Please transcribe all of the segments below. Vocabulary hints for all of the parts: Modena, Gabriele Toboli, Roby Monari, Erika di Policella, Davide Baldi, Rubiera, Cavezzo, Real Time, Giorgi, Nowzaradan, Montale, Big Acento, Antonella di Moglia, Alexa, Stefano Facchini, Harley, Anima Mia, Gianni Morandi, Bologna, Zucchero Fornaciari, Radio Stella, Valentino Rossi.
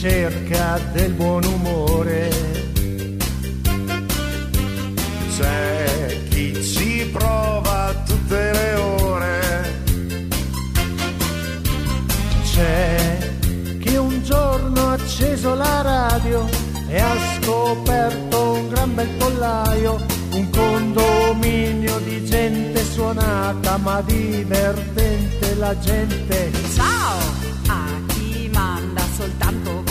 Cerca del buon umore, c'è chi ci prova tutte le ore, c'è chi un giorno ha acceso la radio e ha scoperto un gran bel pollaio, un condominio di gente suonata ma divertente la gente. Ciao a chi manda soltanto vocavi.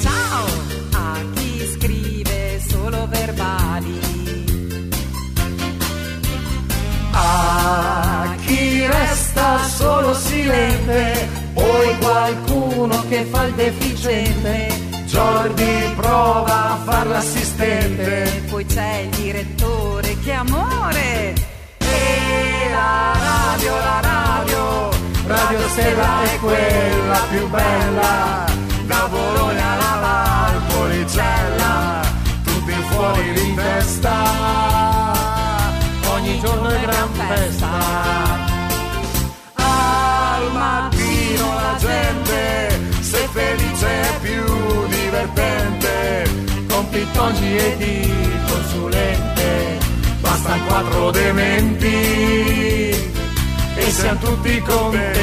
Ciao a chi scrive solo verbali. A chi resta solo silente, poi qualcuno che fa il deficiente. Giorgi prova a far l'assistente. Poi c'è il direttore, che amore! E la radio... Radio Stella è quella più bella, da Bologna alla Valpolicella, tutti fuori di testa, ogni giorno è gran festa. Al mattino la gente, se felice è più divertente, con Pitonci e di consulente, basta 4 dementi e siamo tutti contenti.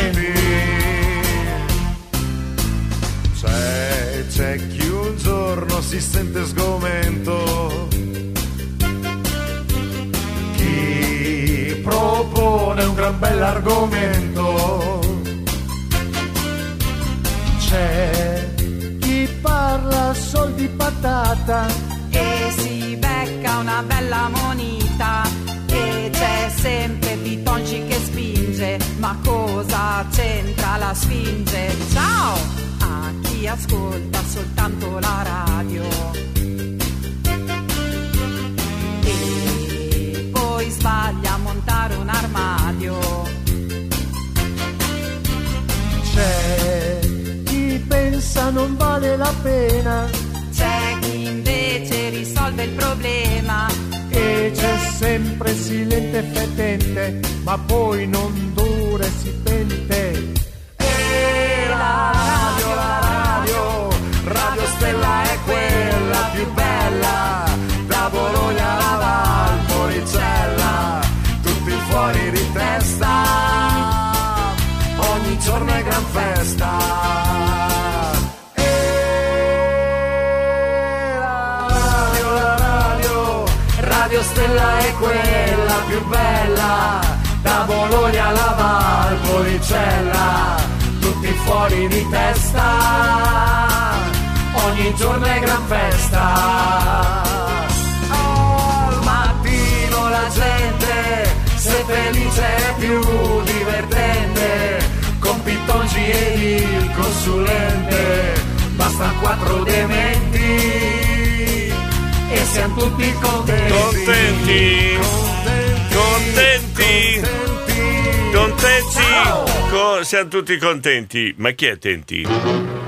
C'è chi un giorno si sente sgomento, chi propone un gran bell'argomento, c'è chi parla sol di patata e si becca una bella monita. E c'è sempre Pitonci che spinge, ma cosa c'entra la Sfinge? Ciao a chi ascolta soltanto la radio e poi sbaglia a montare un armadio. C'è chi pensa non vale la pena, c'è chi invece risolve il problema. E c'è sempre silente e fetente, ma poi non dura e si pente. E la radio, Radio Stella è quella più bella, da Bologna alla Valpolicella, tutti fuori di testa, ogni giorno è gran festa. Radio Stella è quella più bella, da Bologna alla Valpolicella, tutti fuori di testa, ogni giorno è gran festa. Al mattino la gente, se felice è più divertente, con Pitonci e il consulente, basta 4 dementi e siamo tutti contenti. Siamo tutti contenti, ma chi è attenti?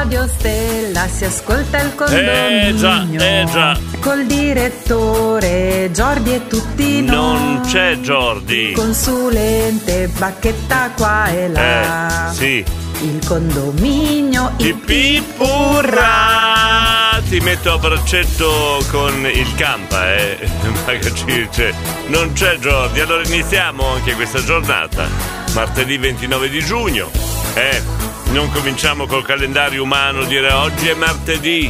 Radio Stella si ascolta il condominio. Eh già. Col direttore Giorgi e tutti noi. Non c'è Giorgi. Consulente Bacchetta qua e là. Sì. Il condominio Ipipurra. Ti metto a braccetto con il campa, non c'è Giorgi. Allora iniziamo anche questa giornata. Martedì 29 di giugno. Non cominciamo col calendario umano, dire oggi è martedì.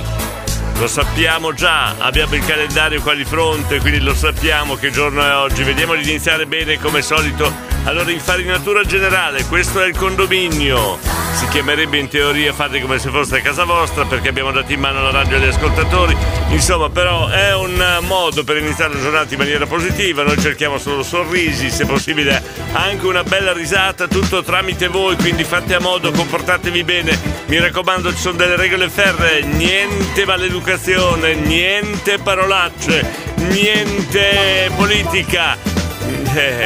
Lo sappiamo già, abbiamo il calendario qua di fronte, quindi lo sappiamo che giorno è oggi. Vediamo di iniziare bene come solito. Allora, infarinatura generale, questo è il condominio. Si chiamerebbe in teoria fate come se fosse a casa vostra, perché abbiamo dato in mano la radio agli ascoltatori. Insomma, però è un modo per iniziare la giornata in maniera positiva. Noi cerchiamo solo sorrisi, se possibile anche una bella risata, tutto tramite voi, quindi fate a modo, comportatevi bene. Mi raccomando, ci sono delle regole ferree, niente maleducazione, niente parolacce, niente politica,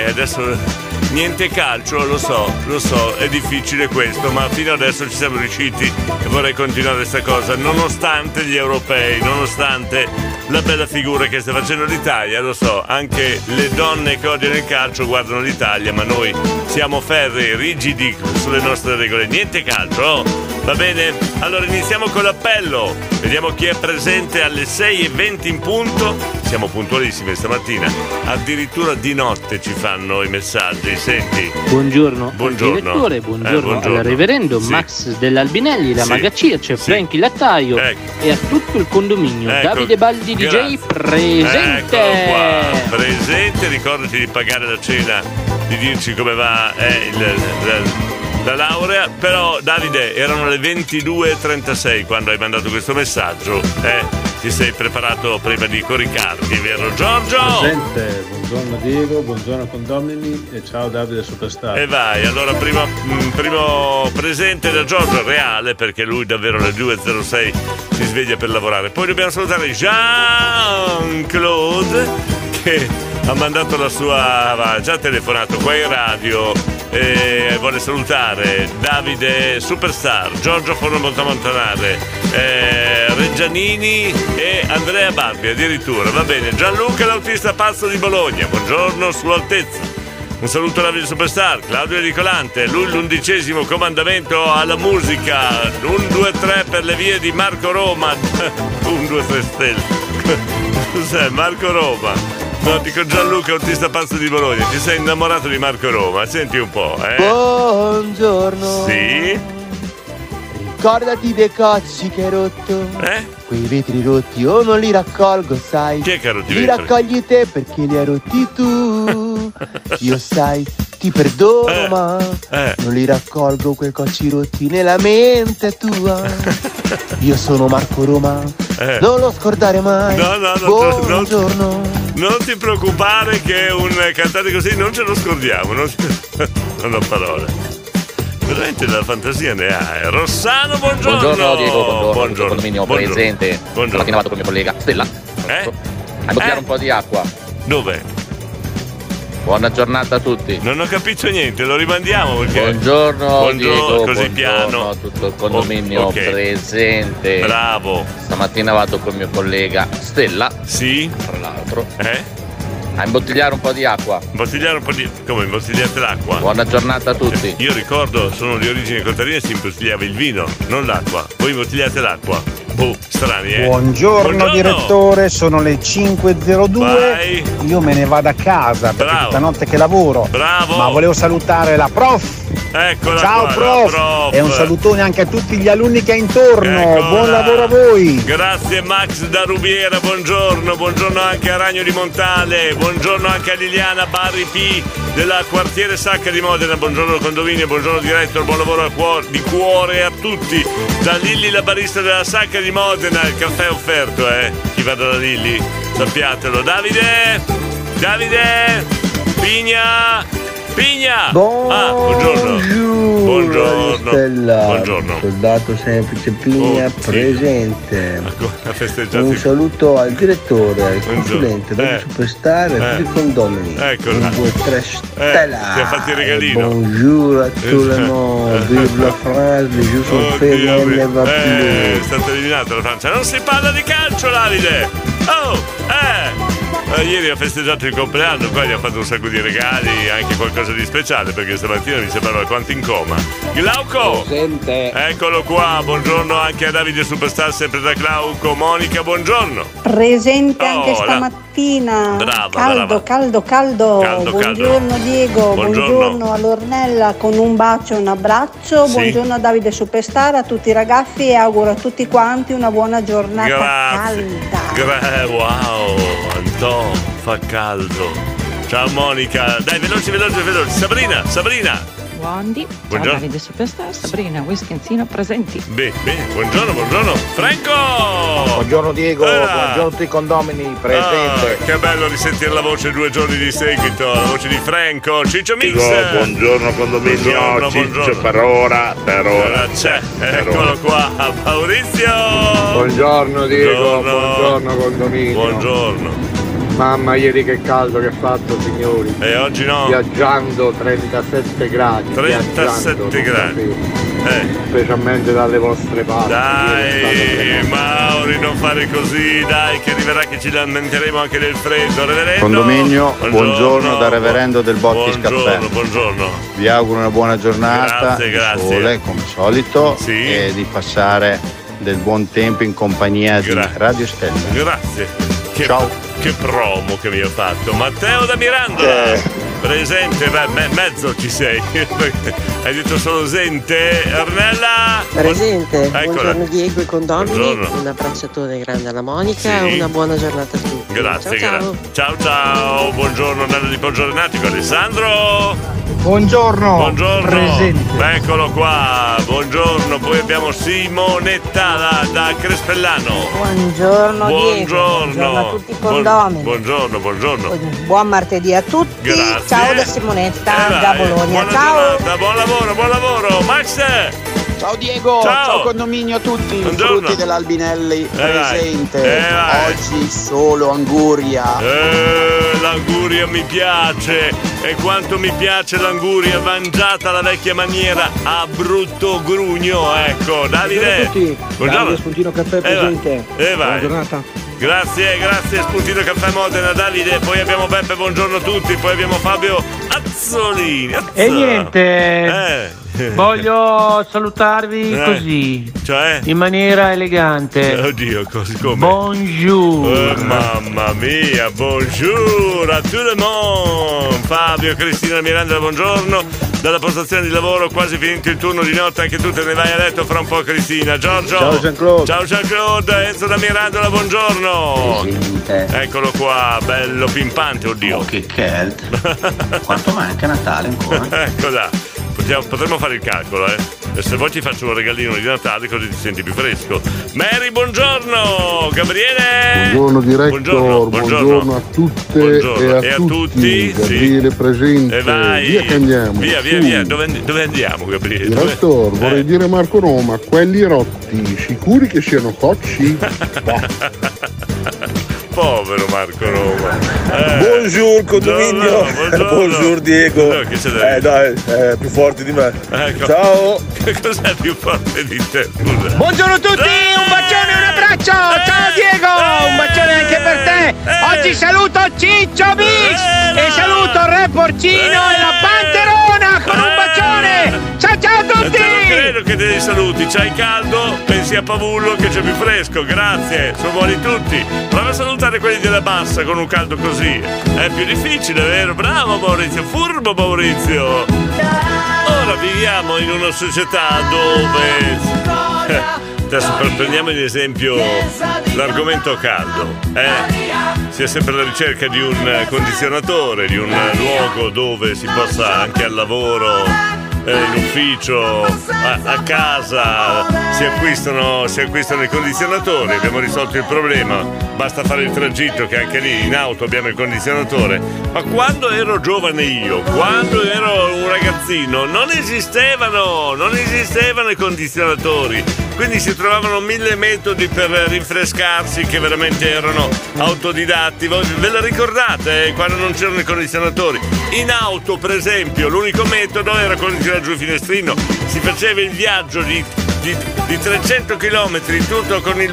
adesso niente calcio, lo so, è difficile questo, ma fino adesso ci siamo riusciti e vorrei continuare questa cosa, nonostante gli europei, nonostante la bella figura che sta facendo l'Italia, lo so, anche le donne che odiano il calcio guardano l'Italia, ma noi siamo ferrei, rigidi sulle nostre regole, niente calcio, oh! Va bene? Allora iniziamo con l'appello. Vediamo chi è presente alle 6:20 in punto. Siamo puntualissime stamattina. Addirittura di notte ci fanno i messaggi. Senti. Buongiorno. Direttore, buongiorno. Al reverendo Max dell'Albinelli, la Maga Circe, Franky Lattaio e a tutto il condominio. Ecco. Davide Baldi DJ presente. Ecco qua, presente. Ricordati di pagare la cena, di dirci come va la laurea, però Davide erano le 22:36 quando hai mandato questo messaggio, ti sei preparato prima di coricarti, vero Giorgio? Presente, buongiorno Diego, buongiorno condomini e ciao Davide Superstar. E vai, allora primo presente da Giorgio, reale, perché lui davvero alle 2:06 si sveglia per lavorare. Poi dobbiamo salutare Jean-Claude che ha mandato la sua, ha già telefonato qua in radio. Vuole salutare Davide Superstar, Giorgio Forno Montamontanare, Reggianini e Andrea Barbi addirittura, va bene, Gianluca l'autista pazzo di Bologna, buongiorno Sua Altezza, un saluto a Davide Superstar, Claudio Ricolante, lui l'11° comandamento alla musica, 1, 2, 3 per le vie di Marco Roma, 1, 2, 3 stelle, cos'è Marco Roma? No, dico Gianluca, autista pazzo di Bologna, ti sei innamorato di Marco Roma, senti un po', Buongiorno. Sì? Ricordati dei cocci che hai rotto. Quei vetri rotti, o non li raccolgo, sai. Chi è che ha rotti i vetri? Li raccogli te perché li hai rotti tu. Io sai, ti perdono, ma non li raccolgo quei cocci rotti nella mente tua. Io sono Marco Roma, non lo scordare mai. No, buongiorno. Non ti preoccupare che un cantante così non ce lo scordiamo, non ho parole. Veramente la fantasia ne ha. Rossano, buongiorno. Buongiorno Diego, buongiorno. Condominio presente. Buongiorno. Ho chiamato con il mio collega Stella. A bocchiare un po' di acqua. Dove? Buona giornata a tutti. Non ho capito niente, lo rimandiamo perché. Buongiorno Diego, così piano. Tutto il condominio presente. Bravo. Stamattina vado con il mio collega Stella. Sì. Tra l'altro. A imbottigliare un po' di acqua. Come imbottigliate l'acqua? Buona giornata a tutti. Io ricordo, sono di origine contadina e si imbottigliava il vino, non l'acqua. Voi imbottigliate l'acqua. Strani, Buongiorno direttore, sono le 5:02. Vai. Io me ne vado a casa perché tutta notte che lavoro. Bravo. Ma volevo salutare la prof. Eccola, ciao prof. E un salutone anche a tutti gli alunni che è intorno. Eccola. Buon lavoro a voi. Grazie Max da Rubiera, buongiorno. Buongiorno anche a Ragno di Montale. Buongiorno anche a Liliana Barri P della quartiere Sacca di Modena. Buongiorno condominio, buongiorno direttore. Buon lavoro di cuore a tutti. Da Lilli la barista della Sacca di Modena. Il caffè è offerto, chi va da Lilli, sappiatelo. Davide Pigna. Buongiorno. Buongiorno. Buongiorno. Soldato Semplice Pigna presente. Un saluto al direttore, al consulente del Superstar e tutti i condomini. Eccola. 2-3 Stella. Ti ha fatto il regalino. Buongiorno a tutti. Vive la France, giusto fermo va più. È stata eliminata la Francia. Non si parla di calcio, l'Alide. Ieri ha festeggiato il compleanno, poi gli ha fatto un sacco di regali, anche qualcosa di speciale, perché stamattina mi sembrava alquanto in coma. Glauco! Sente. Eccolo qua, buongiorno anche a Davide Superstar, sempre da Glauco. Monica, buongiorno. Presente anche stamattina. Brava, caldo, brava. Caldo. Buongiorno caldo. Diego, buongiorno a Lornella, con un bacio e un abbraccio. Sì. Buongiorno a Davide Superstar, a tutti i ragazzi, e auguro a tutti quanti una buona giornata. Grazie. Calda. Wow, Antonio. Fa caldo. Ciao Monica. Dai, veloci. Sabrina. Bondi. Buongiorno. Ciao Davide Superstar, Sabrina, Wischenzino presenti. Bene, buongiorno. Franco! Buongiorno Diego, buongiorno a tutti i condomini presenti. Che bello risentire la voce 2 giorni di seguito, la voce di Franco. Ciccio Mix. Buongiorno condominio, Ciccio, per ora. C'è. Eccolo qua, Maurizio. Buongiorno Diego, buongiorno condominio. Buongiorno. Mamma, ieri che caldo che ha fatto, signori. E oggi no. Viaggiando 37 gradi. 37 gradi. Specialmente dalle vostre parti. Dai, Mauri, non fare così, dai, che arriverà che ci lamenteremo anche del freddo. Reverendo. Condominio, buongiorno da Reverendo del Botti Scappello. Buongiorno. Vi auguro una buona giornata. Grazie. Sole, come al solito. Sì. E di passare del buon tempo in compagnia di Radio Stella. Grazie. Ciao. Che promo che mi ha fatto Matteo da Mirandola, presente, mezzo ci sei. Hai detto solo sente. Ornella presente. Buongiorno Diego e condomini. Buongiorno. Un abbracciatore grande alla Monica. Sì. Una buona giornata a tutti. Grazie. Ciao. Buongiorno Nello di Poggiornatico. Alessandro. Buongiorno. Presente. Eccolo qua, buongiorno. Poi abbiamo Simonetta da Crespellano. Buongiorno Diego. Buongiorno a tutti i condomini. Buongiorno. Buon martedì a tutti. Grazie. Ciao da Simonetta da Bologna. Buona giornata, buon lavoro. Max. Ciao Diego, ciao condominio a tutti. Buongiorno. Frutti dell'Albinelli presente. Oggi solo anguria. L'anguria mi piace. E quanto mi piace l'anguria mangiata alla vecchia maniera, a brutto grugno, ecco. Davide. Buongiorno. Spuntino Caffè presente. Buona giornata. Grazie, Spuntino Caffè Modena, Davide, poi abbiamo Beppe, buongiorno a tutti, poi abbiamo Fabio Azzolini. E niente, voglio salutarvi così, cioè? In maniera elegante. Oddio, così come? Bonjour. Mamma mia, bonjour a tout le monde. Fabio, Cristina, Miranda, buongiorno. Dalla postazione di lavoro, quasi finito il turno di notte, anche tu te ne vai a letto fra un po', Cristina. Giorgio. Ciao Jean-Claude. Enzo da Mirandola, buongiorno. Presente. Eccolo qua, bello pimpante, oddio. Oh, che caldo. Quanto manca Natale ancora? Ecco là. Potremmo fare il calcolo, e se vuoi ti faccio un regalino di Natale così ti senti più fresco. Mary, buongiorno. Gabriele. Buongiorno direttore. Buongiorno a tutte e a tutti. Gabriele presente. E vai. Via che andiamo. Via. Dove andiamo, Gabriele? Direttore, vorrei dire Marco Roma, quelli rotti, sicuri che siano cocci? Povero Marco Roma. Buongiorno condominio. Buongiorno Diego. Che c'è da dai, più forte di me. Ecco. Ciao. Che cos'è più forte di te? Scusa. Buongiorno a tutti, un bacione e un abbraccio. Ciao Diego, un bacione anche per te. Oggi saluto Ciccio Mix e saluto Re Porcino e la Panterona con un bacione. Ciao a tutti. Non credo che dei saluti, c'hai caldo, pensi a Pavullo che c'è più fresco. Grazie, sono buoni tutti. Prova a salutare quelli della bassa con un caldo così è più difficile, vero? Bravo Maurizio, furbo Maurizio. Ora viviamo in una società dove adesso prendiamo in esempio l'argomento caldo, si è sempre alla ricerca di un condizionatore, di un luogo dove si possa anche al lavoro, in ufficio, a casa, si acquistano i condizionatori, abbiamo risolto il problema, basta fare il tragitto che anche lì in auto abbiamo il condizionatore. Ma quando ero giovane io, quando ero un ragazzino, non esistevano i condizionatori, quindi si trovavano mille metodi per rinfrescarsi che veramente erano autodidatti. Ve la ricordate quando non c'erano i condizionatori? In auto, per esempio, l'unico metodo era condizionare giù il finestrino, si faceva il viaggio di 300 km tutto con il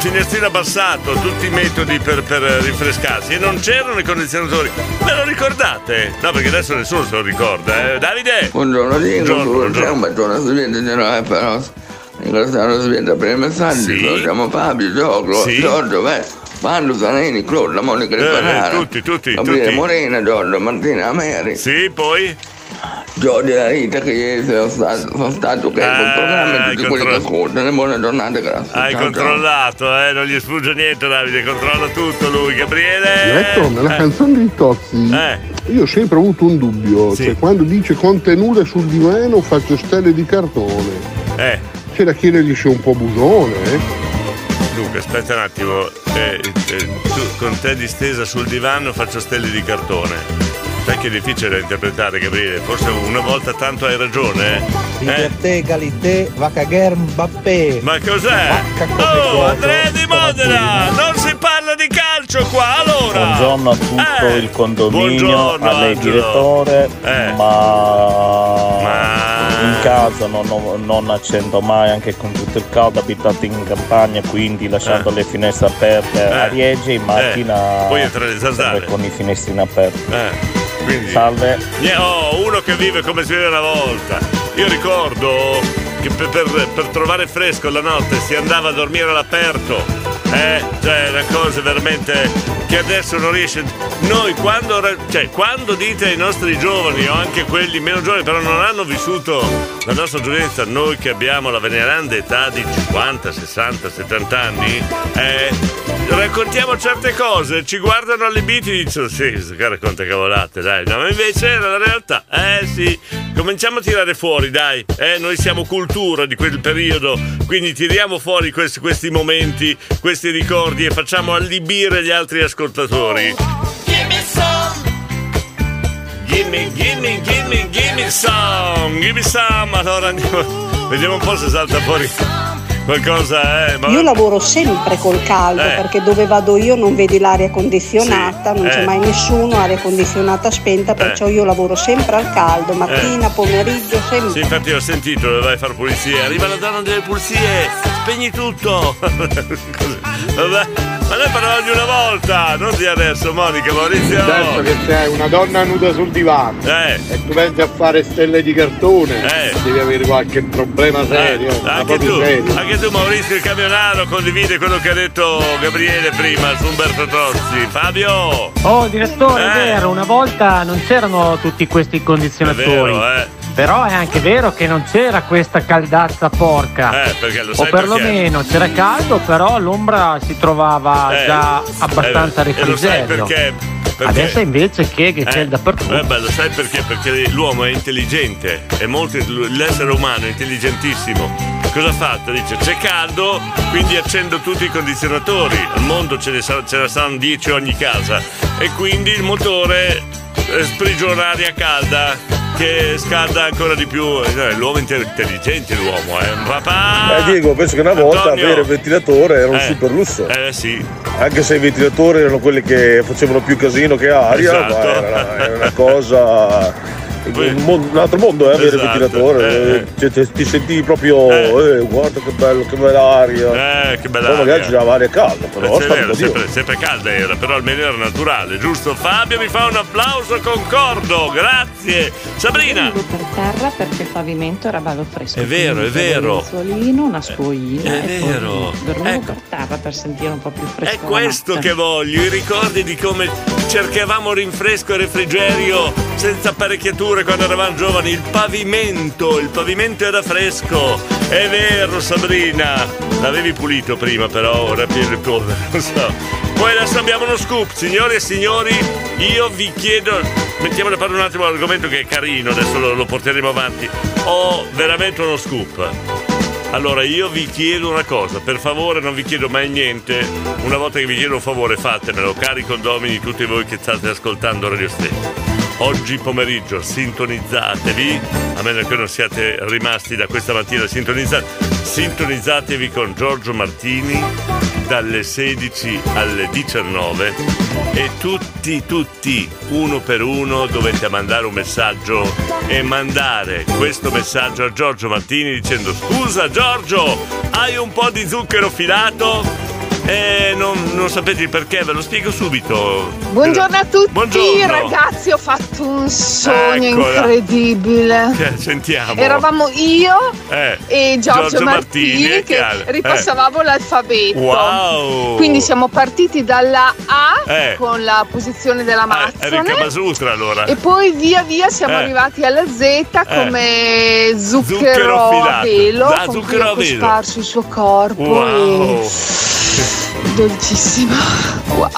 finestrino abbassato, tutti i metodi per rinfrescarsi, e non c'erano i condizionatori. Ve lo ricordate? No, perché adesso nessuno se lo ricorda, Davide? Buongiorno Diego, buongiorno studente di Nuova Parola. Ringraziamo Sventa per il messaggio, siamo Fabio, Giorgio, Pando, Zanini, Claudio, Monica Riparara, tutti. Gabriele Morena, Giorgio, Martina, Mary. Sì, poi? Giorgio e la Rita che sono stato che il programma di quelli che ascoltano. Buona giornata, grazie. Hai controllato. Non gli sfugge niente Davide, controlla tutto lui. Gabriele, nella canzone di Tozzi io ho sempre avuto un dubbio, cioè quando dice contenute sul divano faccio stelle di cartone, c'è da chiedergli se è un po' busone, Luca, aspetta un attimo, con te distesa sul divano faccio stelle di cartone. Sai che è difficile da interpretare, Gabriele, forse una volta tanto hai ragione. Te, Galite, Vacaguer, Mbappé. Ma cos'è? Oh, Andrea di Modena! Non si parla di calcio qua, allora! Buongiorno a tutto il condominio, a lei direttore, ma in casa non accendo mai, anche con tutto il caldo, abitato in campagna, quindi lasciando le finestre aperte a Riegi, in macchina con i finestrini aperti. Quindi, salve. Uno che vive come si vive una volta. Io ricordo che per trovare fresco la notte si andava a dormire all'aperto. Cioè una cosa veramente che adesso non riesce. Noi quando dite ai nostri giovani, o anche quelli meno giovani, però non hanno vissuto la nostra giovinezza, noi che abbiamo la veneranda età di 50, 60, 70 anni, raccontiamo certe cose, ci guardano allibiti e dicono sì, racconta cavolate, dai. No, ma invece era la realtà. Sì, cominciamo a tirare fuori, dai. Noi siamo cultura di quel periodo, quindi tiriamo fuori questi momenti, questi ricordi, e facciamo allibire gli altri ascoltatori. Gimme some, gimme some, gimme some. Allora andiamo, vediamo un po' se salta fuori qualcosa, ma... Io lavoro sempre col caldo, perché dove vado io non vedi l'aria condizionata, non c'è mai nessuno, aria condizionata spenta, perciò io lavoro sempre al caldo, mattina, pomeriggio, sempre. Sì, infatti ho sentito, dove vai a fare pulizia, arriva la donna delle pulizie, spegni tutto. Vabbè. Ma noi parlavamo di una volta, non di adesso, Monica, Maurizio. Adesso che c'è una donna nuda sul divano e tu pensi a fare stelle di cartone, devi avere qualche problema serio, anche tu Maurizio il camionaro condivide quello che ha detto Gabriele prima su Umberto Tozzi. Fabio! Oh direttore, è vero, una volta non c'erano tutti questi condizionatori, è vero, però è anche vero che non c'era questa caldazza porca, perché lo sai, o perlomeno c'era caldo però l'ombra si trovava già abbastanza refrigerio. E lo sai perché? Adesso invece che c'è dappertutto. Lo sai perché? Perché l'uomo è intelligente, l'essere umano è intelligentissimo. Cosa ha fatto? Dice c'è caldo, quindi accendo tutti i condizionatori, al mondo ce ne saranno 10 ogni casa, e quindi il motore sprigiona aria calda che scalda ancora di più. L'uomo intelligente, l'uomo, papà. Diego, penso che una volta Antonio, avere il ventilatore era un super lusso. Sì. Anche se i ventilatori erano quelli che facevano più casino che aria, esatto. Ma era una cosa. Un altro mondo, avere il ventilatore, cioè, ti sentivi proprio guarda che bello, che bella aria, che bella. Poi magari girava aria calda, però vero, sempre calda era, però almeno era naturale, giusto? Fabio mi fa un applauso, concordo, grazie. Sabrina, per terra perché il pavimento era bello fresco, è vero, un solino, una scoglina, è vero, dormivo per terra per sentire un po' più fresco. È questo che voglio, i ricordi di come cercavamo rinfresco e refrigerio senza apparecchiature quando eravamo giovani. Il pavimento era fresco, è vero. Sabrina, l'avevi pulito prima, però ora è pieno di polvere, non so. Poi adesso abbiamo uno scoop, signore e signori, io vi chiedo, mettiamo da parte un attimo l'argomento che è carino, adesso lo porteremo avanti. Ho veramente uno scoop. Allora, io vi chiedo una cosa, per favore, non vi chiedo mai niente. Una volta che vi chiedo un favore, fatemelo, cari condomini, tutti voi che state ascoltando Radio Stella. Oggi pomeriggio sintonizzatevi, a meno che non siate rimasti da questa mattina sintonizzati, sintonizzatevi con Giorgio Martini dalle 16 alle 19 e tutti, uno per uno, dovete mandare un messaggio e mandare questo messaggio a Giorgio Martini dicendo: scusa Giorgio, hai un po' di zucchero filato? Non sapete il perché, ve lo spiego subito. Buongiorno a tutti. Buongiorno. Ragazzi, ho fatto un sogno incredibile. Sentiamo. Eravamo io e Giorgio Martini che ripassavamo l'alfabeto. Wow. Quindi siamo partiti dalla A con la posizione della mazzone. Era il Kamasutra, allora. E poi via siamo arrivati alla Z come zucchero a velo, con cui ho sparso il suo corpo. Wow. Dolcissima. Wow.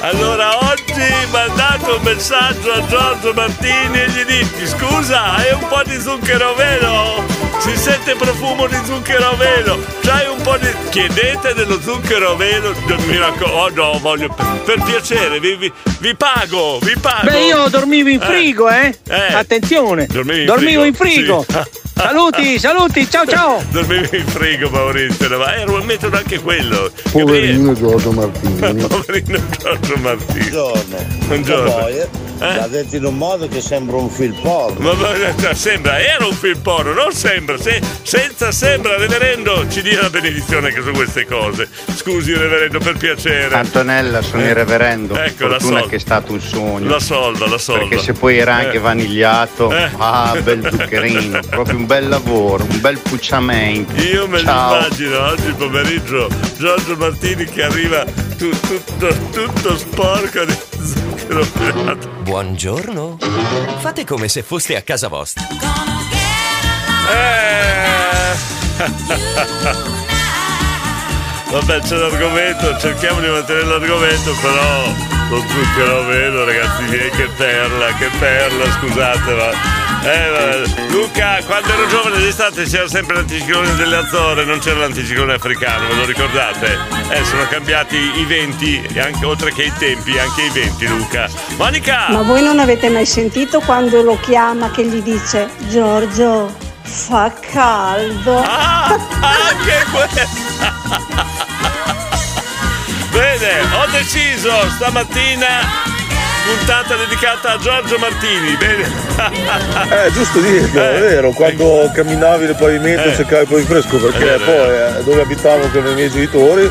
Allora oggi mandate un messaggio a Giorgio Martini e gli dici: scusa, hai un po' di zucchero a velo? Si sente profumo di zucchero a velo? C'hai un po' di... Chiedete dello zucchero a velo. Mi raccomando. Oh no, voglio... Per piacere, vi pago, vi pago. Beh, io dormivo in frigo, attenzione. Dormivo in frigo, sì. Saluti, ciao. Dormivi in frigo, Maurizio, ma mettono anche quello. Poverino Giorgio Martini. Buongiorno. La detto in un modo che sembra un film porno. Ma sembra, era un film porno, non sembra, senza sembra, reverendo, ci dia la benedizione anche su queste cose. Scusi, reverendo, per piacere. Antonella, sono il reverendo. Ecco, fortuna che è stato un sogno. La solda. Perché se poi era anche vanigliato, bel zuccherino, proprio un bel lavoro, un bel pucciamento. Io me lo immagino oggi pomeriggio Giorgio Martini che arriva tutto sporco di zucchero filato. Buongiorno. Fate come se foste a casa vostra. Vabbè, c'è l'argomento, cerchiamo di mantenere l'argomento, però lo zucchero a velo, ragazzi miei, che perla, scusate, ma... Luca, quando ero giovane d'estate c'era sempre l'anticiclone delle Azzorre, non c'era l'anticiclone africano, ve lo ricordate? Sono cambiati i venti, anche, oltre che i tempi, anche i venti, Luca. Monica! Ma voi non avete mai sentito quando lo chiama che gli dice: Giorgio, fa caldo? Anche questa! Bene, ho deciso stamattina... puntata dedicata a Giorgio Martini, bene? Giusto dirlo, è vero, quando camminavi nel pavimento cercavi poi il fresco, perché poi dove abitavo con i miei genitori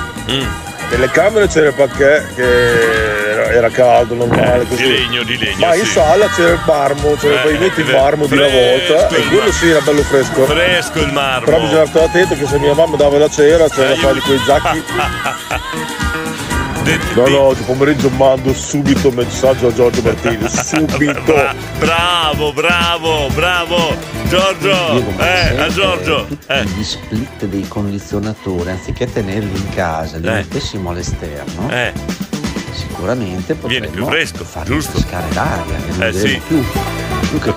nelle camere c'era il parquet che era caldo, normale, così. Di legno. Ma in sala c'era il marmo, c'era il pavimento in marmo di una volta e quello sì era bello fresco. Fresco il marmo. Però bisognava stare attento che se mia mamma dava la cera c'era da fare quei giacchi. No, oggi pomeriggio mando subito un messaggio a Giorgio Martini, subito. Bravo Giorgio, a Giorgio. Gli split dei condizionatori, anziché tenerli in casa, li mettessimo all'esterno, sicuramente viene più fresco, far pescare l'aria, che sì. Più che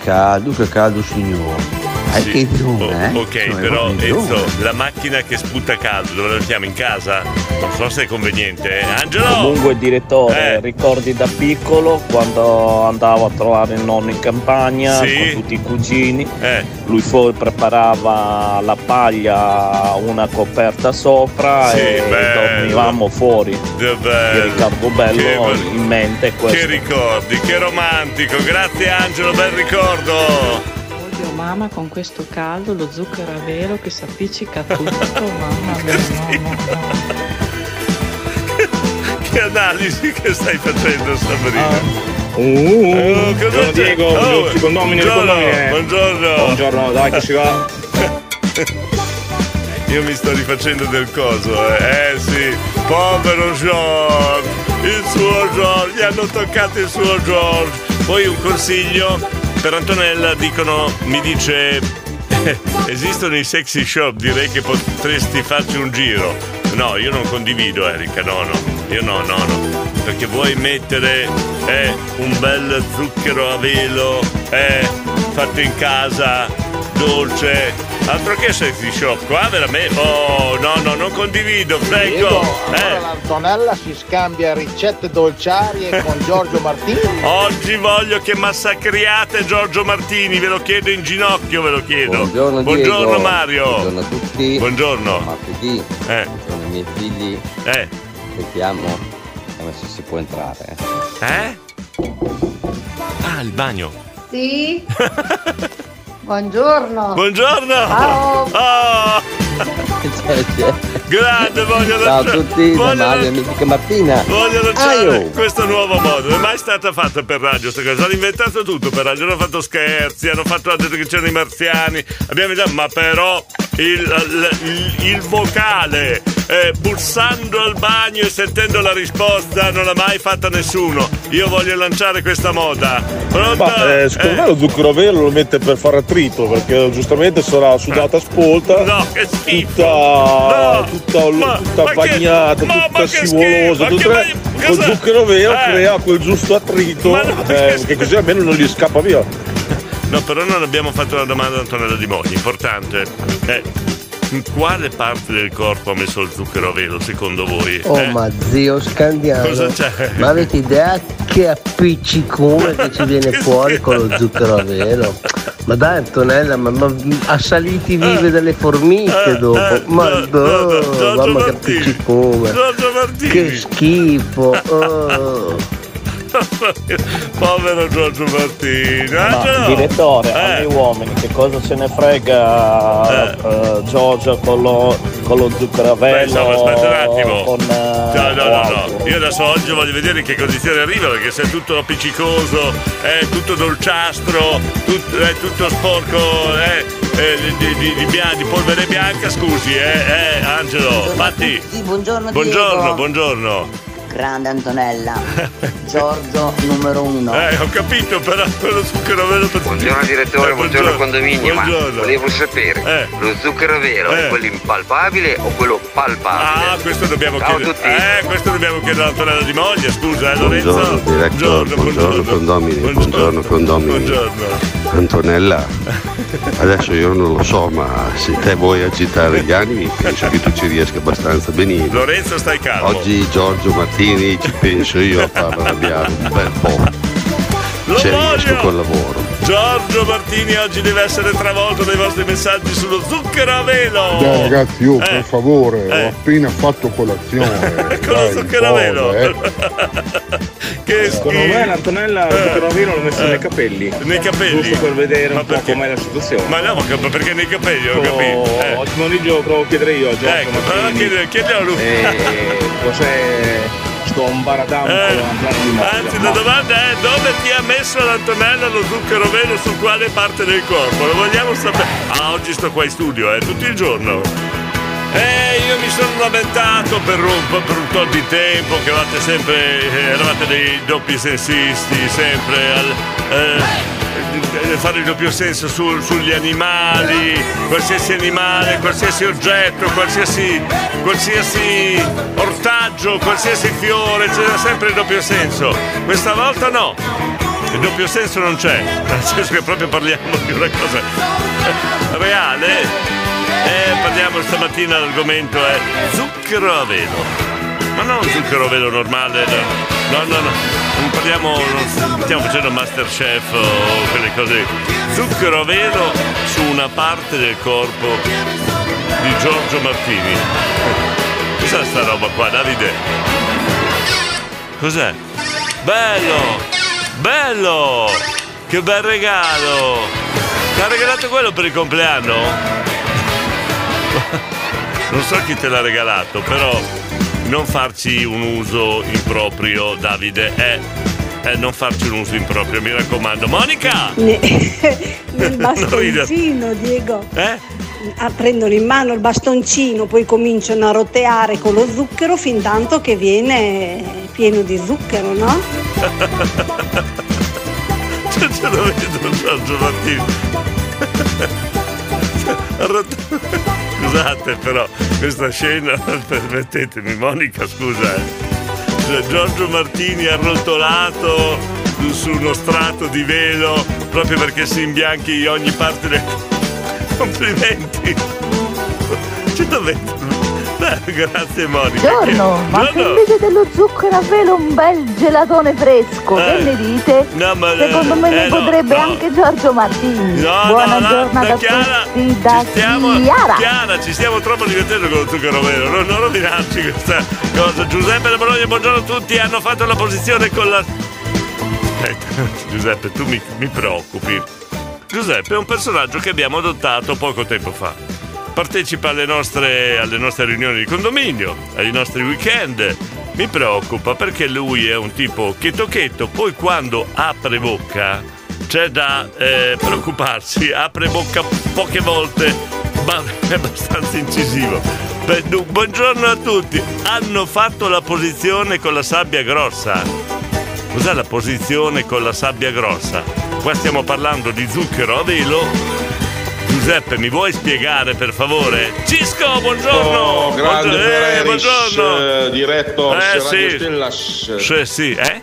caldo signore. Sì. Ok, no, però Enzo, la macchina che sputa caldo dove la mettiamo? In casa? Non so se è conveniente. Angelo! Comunque direttore, ricordi da piccolo quando andavo a trovare il nonno in campagna con tutti i cugini, lui poi preparava la paglia, una coperta sopra e dormivamo fuori. Bello. Il ricordo bello in mente è questo. Che ricordi, che romantico, grazie Angelo, bel ricordo! Mamma, con questo caldo lo zucchero a velo che si appiccica tutto, mamma mia, che analisi che stai facendo, Sabrina? Diego, tutti condomini. Buongiorno, dai che si va. Io mi sto rifacendo del coso, sì, povero George, il suo George, gli hanno toccato il suo George. Poi un consiglio per Antonella, mi dice esistono i sexy shop, direi che potresti farci un giro. No, io non condivido, Erika, no, perché vuoi mettere un bel zucchero a velo, fatto in casa, dolce, altro che selfie shop, qua veramente, oh no no, non condivido, prego. Allora l'Antonella si scambia ricette dolciarie con Giorgio Martini. Oggi voglio che massacriate Giorgio Martini, ve lo chiedo in ginocchio, ve lo chiedo. Buongiorno, buongiorno Mario. Buongiorno a tutti. Buongiorno. Martedì. Buongiorno ai miei figli. Aspettiamo. Se si può entrare. Ah, il bagno. Sì. Buongiorno. Buongiorno. Ciao. Oh. Grande, voglio ciao lanciare. A tutti, voglio amica Martina. Voglio lanciare questo nuovo modo. Non è mai stata fatta per radio questa cosa. Hanno inventato tutto per radio. Hanno fatto scherzi, hanno fatto la descrizione dei marziani. Abbiamo già, ma però il vocale, bussando al bagno e sentendo la risposta, non l'ha mai fatta nessuno. Io voglio lanciare questa moda. Pronto? Ma, secondo me lo zucchero velo lo mette per fare attrito, perché giustamente sarà sudata spolta. No, che schifo. Tutta bagnata, tutta scivolosa. Lo zucchero velo crea quel giusto attrito, che così almeno non gli scappa via. No, però non abbiamo fatto una domanda ad Antonella Di Moglia, importante. In quale parte del corpo ha messo il zucchero a velo, secondo voi? Oh, ma zio Scandiano, cosa c'è? Ma avete idea che appiccicone che ci viene fuori con lo zucchero a velo? Ma dai Antonella, ma assaliti vive delle formiche dopo. Ma no, mamma che appiccicone. Che schifo. Oh. Povero Giorgio Martini. Direttore, agli uomini che cosa se ne frega Giorgio con lo zucchero a velo? Aspetta un attimo. No. Io adesso oggi voglio vedere in che condizioni arriva, perché se è tutto appiccicoso, è tutto dolciastro, è tutto sporco, di polvere bianca, scusi, Angelo. Buongiorno, fatti. Sì, buongiorno. Buongiorno, buongiorno. Grande Antonella, Giorgio numero uno. Ho capito, però quello zucchero velo. Buongiorno direttore, buongiorno condominio. Buongiorno. Ma volevo sapere, lo zucchero velo è quello impalpabile o quello palpabile? Ah, questo dobbiamo chiedere. Ciao a tutti. Questo dobbiamo chiedere all'Antonella Di Moglia, scusa, Lorenzo. Buongiorno direttore, buongiorno condomini, buongiorno condomini. Buongiorno. Antonella, adesso io non lo so, ma se te vuoi agitare gli animi, penso che tu ci riesca abbastanza benissimo. Lorenzo, stai calmo. Oggi Giorgio Martini ci penso io a farlo arrabbiare un bel po'. C'è riesco col lavoro. Giorgio Martini oggi deve essere travolto dai vostri messaggi sullo zucchero a velo. Dai ragazzi, io per favore ho appena fatto colazione. Con lo zucchero a velo. Che secondo me l'Antonella lo zucchero a velo l'ho messo nei capelli. Nei capelli? Giusto per vedere un po' com'è la situazione. Ma no, perché nei capelli ho capito. Oggi pomeriggio provo a chiedere io a Giorgio Martini. Chiediamo a lui. Cos'è? Sto imbaradando anzi la domanda è dove ti ha messo l'Antonella lo zucchero velo, su quale parte del corpo, lo vogliamo sapere. Oggi sto qua in studio tutto il giorno. Io mi sono lamentato per un po' di tempo che eravate sempre dei doppi sensisti, sempre fare il doppio senso sugli animali, qualsiasi animale, qualsiasi oggetto, qualsiasi ortaggio, qualsiasi fiore, c'era sempre il doppio senso. Questa volta no, il doppio senso non c'è, nel senso che proprio parliamo di una cosa reale. Parliamo stamattina, l'argomento è zucchero a velo. Ma non zucchero a velo normale, no. Non parliamo, non stiamo facendo Masterchef o quelle cose. Zucchero a velo su una parte del corpo di Giorgio Martini. Cos'è sta roba qua, Davide? Cos'è? Bello! Che bel regalo! Ti ha regalato quello per il compleanno? Non so chi te l'ha regalato, però. Non farci un uso improprio, Davide, non farci un uso improprio, mi raccomando. Monica! Il bastoncino, Diego. Prendono in mano il bastoncino, poi cominciano a roteare con lo zucchero fin tanto che viene pieno di zucchero, no? Ce lo vedo, Giorgio Martini. Scusate però, questa scena, permettetemi Monica, scusa. Giorgio Martini arrotolato su uno strato di velo proprio perché si imbianchi ogni parte del... Complimenti. Ci dovete... Grazie Monica. Buongiorno, ma se invece dello zucchero a velo un bel gelatone fresco, che ne dite? No, ma, secondo me ne potrebbe anche Giorgio Martini. No, buona giornata da Chiara, a tutti da Chiara, ci stiamo troppo divertendo con lo zucchero a velo, non rovinarci questa cosa. Giuseppe da Bologna, buongiorno a tutti, hanno fatto la posizione con la... Giuseppe, tu mi preoccupi. Giuseppe è un personaggio che abbiamo adottato poco tempo fa. Partecipa alle nostre riunioni di condominio, ai nostri weekend. Mi preoccupa perché lui è un tipo chetto, poi quando apre bocca c'è da preoccuparsi, apre bocca poche volte, ma è abbastanza incisivo. Buongiorno a tutti, hanno fatto la posizione con la sabbia grossa. Cos'è la posizione con la sabbia grossa? Qua stiamo parlando di zucchero a velo. Giuseppe, mi vuoi spiegare per favore? Cisco, buongiorno! Oh, grande buongiorno. Diretto Radio Stella.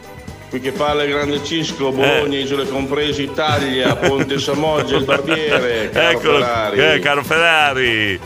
Qui che parla il grande Cisco, Bologna, Isole Comprese, Italia, Ponte Samoggia, il barbiere, caro Ferrari. Caro Ferrari.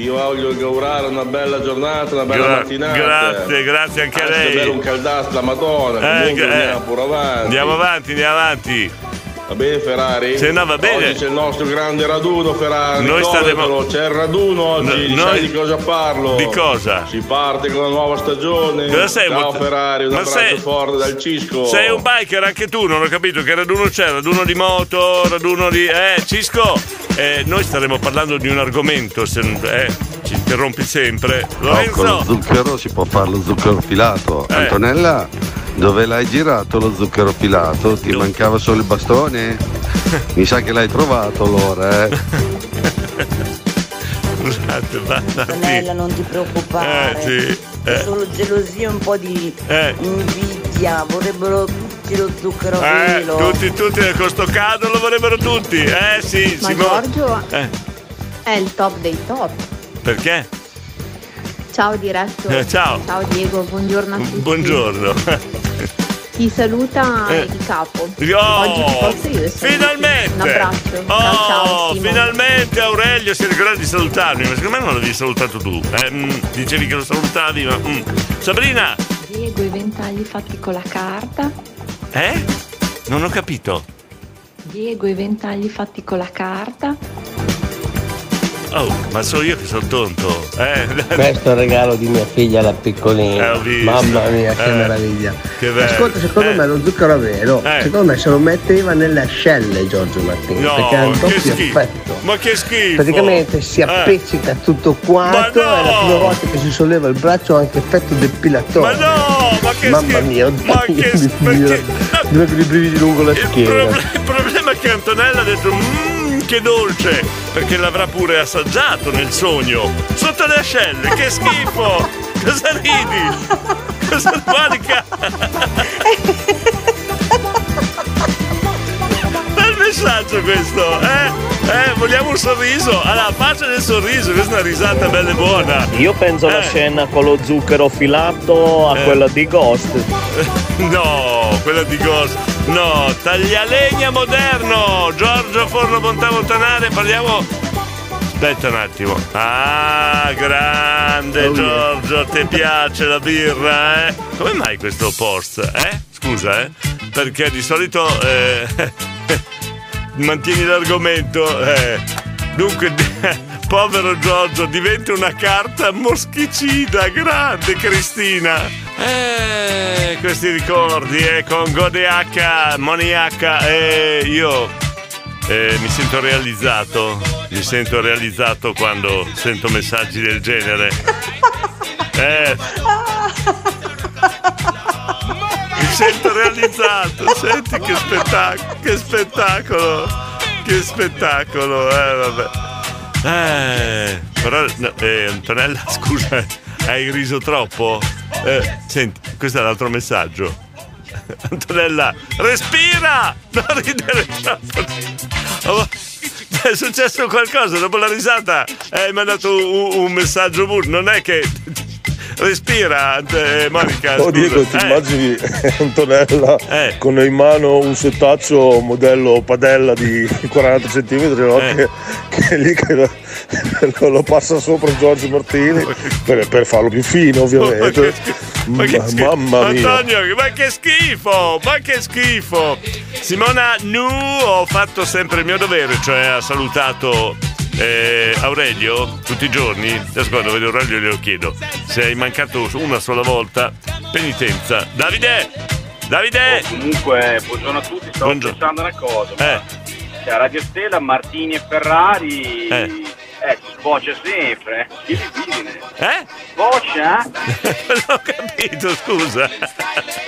Io voglio augurare una bella giornata, una bella mattinata. Grazie anche a lei. Bello un caldastro, la Madonna, andiamo pure avanti. Andiamo avanti. Va bene Ferrari? Se no va bene. Oggi c'è il nostro grande raduno Ferrari. Noi staremo... C'è il raduno oggi. Sai di cosa parlo? Di cosa? Si parte con la nuova stagione. Cosa sei? Ciao Ferrari, un abbraccio forte dal Cisco. Sei un biker anche tu, non ho capito che raduno c'è. Raduno di moto, raduno di... Cisco, noi staremo parlando di un argomento. Ci interrompi sempre, Lorenzo. No, con lo zucchero si può fare lo zucchero filato. Antonella, dove l'hai girato lo zucchero filato? Ti mancava solo il bastone? Mi sa che l'hai trovato allora, Scusate, Antonella, non ti preoccupare. È solo gelosia e un po' di invidia. Vorrebbero tutti lo zucchero velo. Tutti, con questo caso lo vorrebbero tutti. Sì, ma Giorgio è il top dei top. Perché? Ciao diretto. Ciao Diego, buongiorno a tutti. Buongiorno. Ti saluta il capo. Oggi io finalmente! Un abbraccio. Ciao, finalmente Aurelio si ricorda di salutarmi, ma secondo me non l'avevi salutato tu. Dicevi che lo salutavi, ma. Sabrina! Diego, i ventagli fatti con la carta. Non ho capito. Diego, i ventagli fatti con la carta. Oh, ma sono io che sono tonto. Questo è il regalo di mia figlia, la piccolina. Mamma mia, che meraviglia. Che bello. Ascolta, secondo me lo zucchero a velo, secondo me se lo metteva nelle ascelle Giorgio Martini, perché ha un doppio effetto. Ma che schifo. Praticamente si appiccica tutto quanto, è la prima volta che si solleva il braccio, ha anche effetto depilatorio. Ma no, ma che schifo. Mamma mia, dove i brividi lungo la schiena. Il problema è che Antonella ha detto che dolce, perché l'avrà pure assaggiato nel sogno sotto le ascelle. Che schifo. Cosa ridi? Cosa Monica? Bel messaggio questo, vogliamo un sorriso, alla faccia del sorriso, questa è una risata bella e buona. Io penso alla scena con lo zucchero filato a quella di Ghost. No, quella di Ghost no, taglialegna moderno, Giorgio Forno Montanare, parliamo. Aspetta un attimo. Grande Giorgio, ti piace la birra, eh? Come mai questo post, Scusa, perché di solito mantieni l'argomento. Dunque, povero Giorgio, diventa una carta moschicida, grande Cristina. Questi ricordi con Godeh, Monica, io mi sento realizzato quando sento messaggi del genere. Mi sento realizzato, senti che spettacolo, vabbè. Però no, Antonella, scusa, hai riso troppo? Senti, questo è l'altro messaggio. Antonella, respira! Non ridere troppo. È successo qualcosa dopo la risata? Hai mandato un messaggio. Non è che Respira, Monica. Oh, Diego, ti immagini Antonella con in mano un settaccio modello padella di 40 centimetri, no? Che lì che lo passa sopra Giorgio Martini per farlo più fine, ovviamente. Mamma mia, Antonio, ma che schifo, ma che schifo. Simona, nu, ho fatto sempre il mio dovere, cioè ha salutato Aurelio tutti i giorni. Adesso quando vedo Aurelio glielo chiedo. Se hai mancato una sola volta, penitenza. Davide! Oh, comunque, buongiorno a tutti, stavo pensando una cosa. Cioè, Radio Stella, Martini e Ferrari. Si sboccia sempre. Chi li viene? Sboccia? Non ho capito, scusa.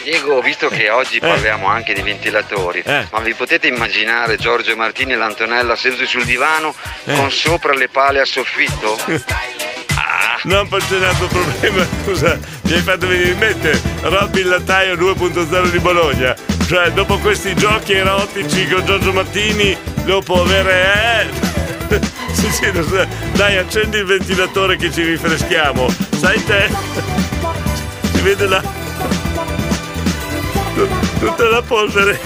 Diego, visto che oggi parliamo anche di ventilatori, ma vi potete immaginare Giorgio Martini e l'Antonella seduti sul divano con sopra le pale a soffitto? Non portato problema, scusa, mi hai fatto venire in mente Robby il lattaio 2.0 di Bologna. Cioè, dopo questi giochi erotici con Giorgio Martini, dopo avere... Sì, dai, accendi il ventilatore che ci rifreschiamo. Sai te? Si vede la... tutta la polvere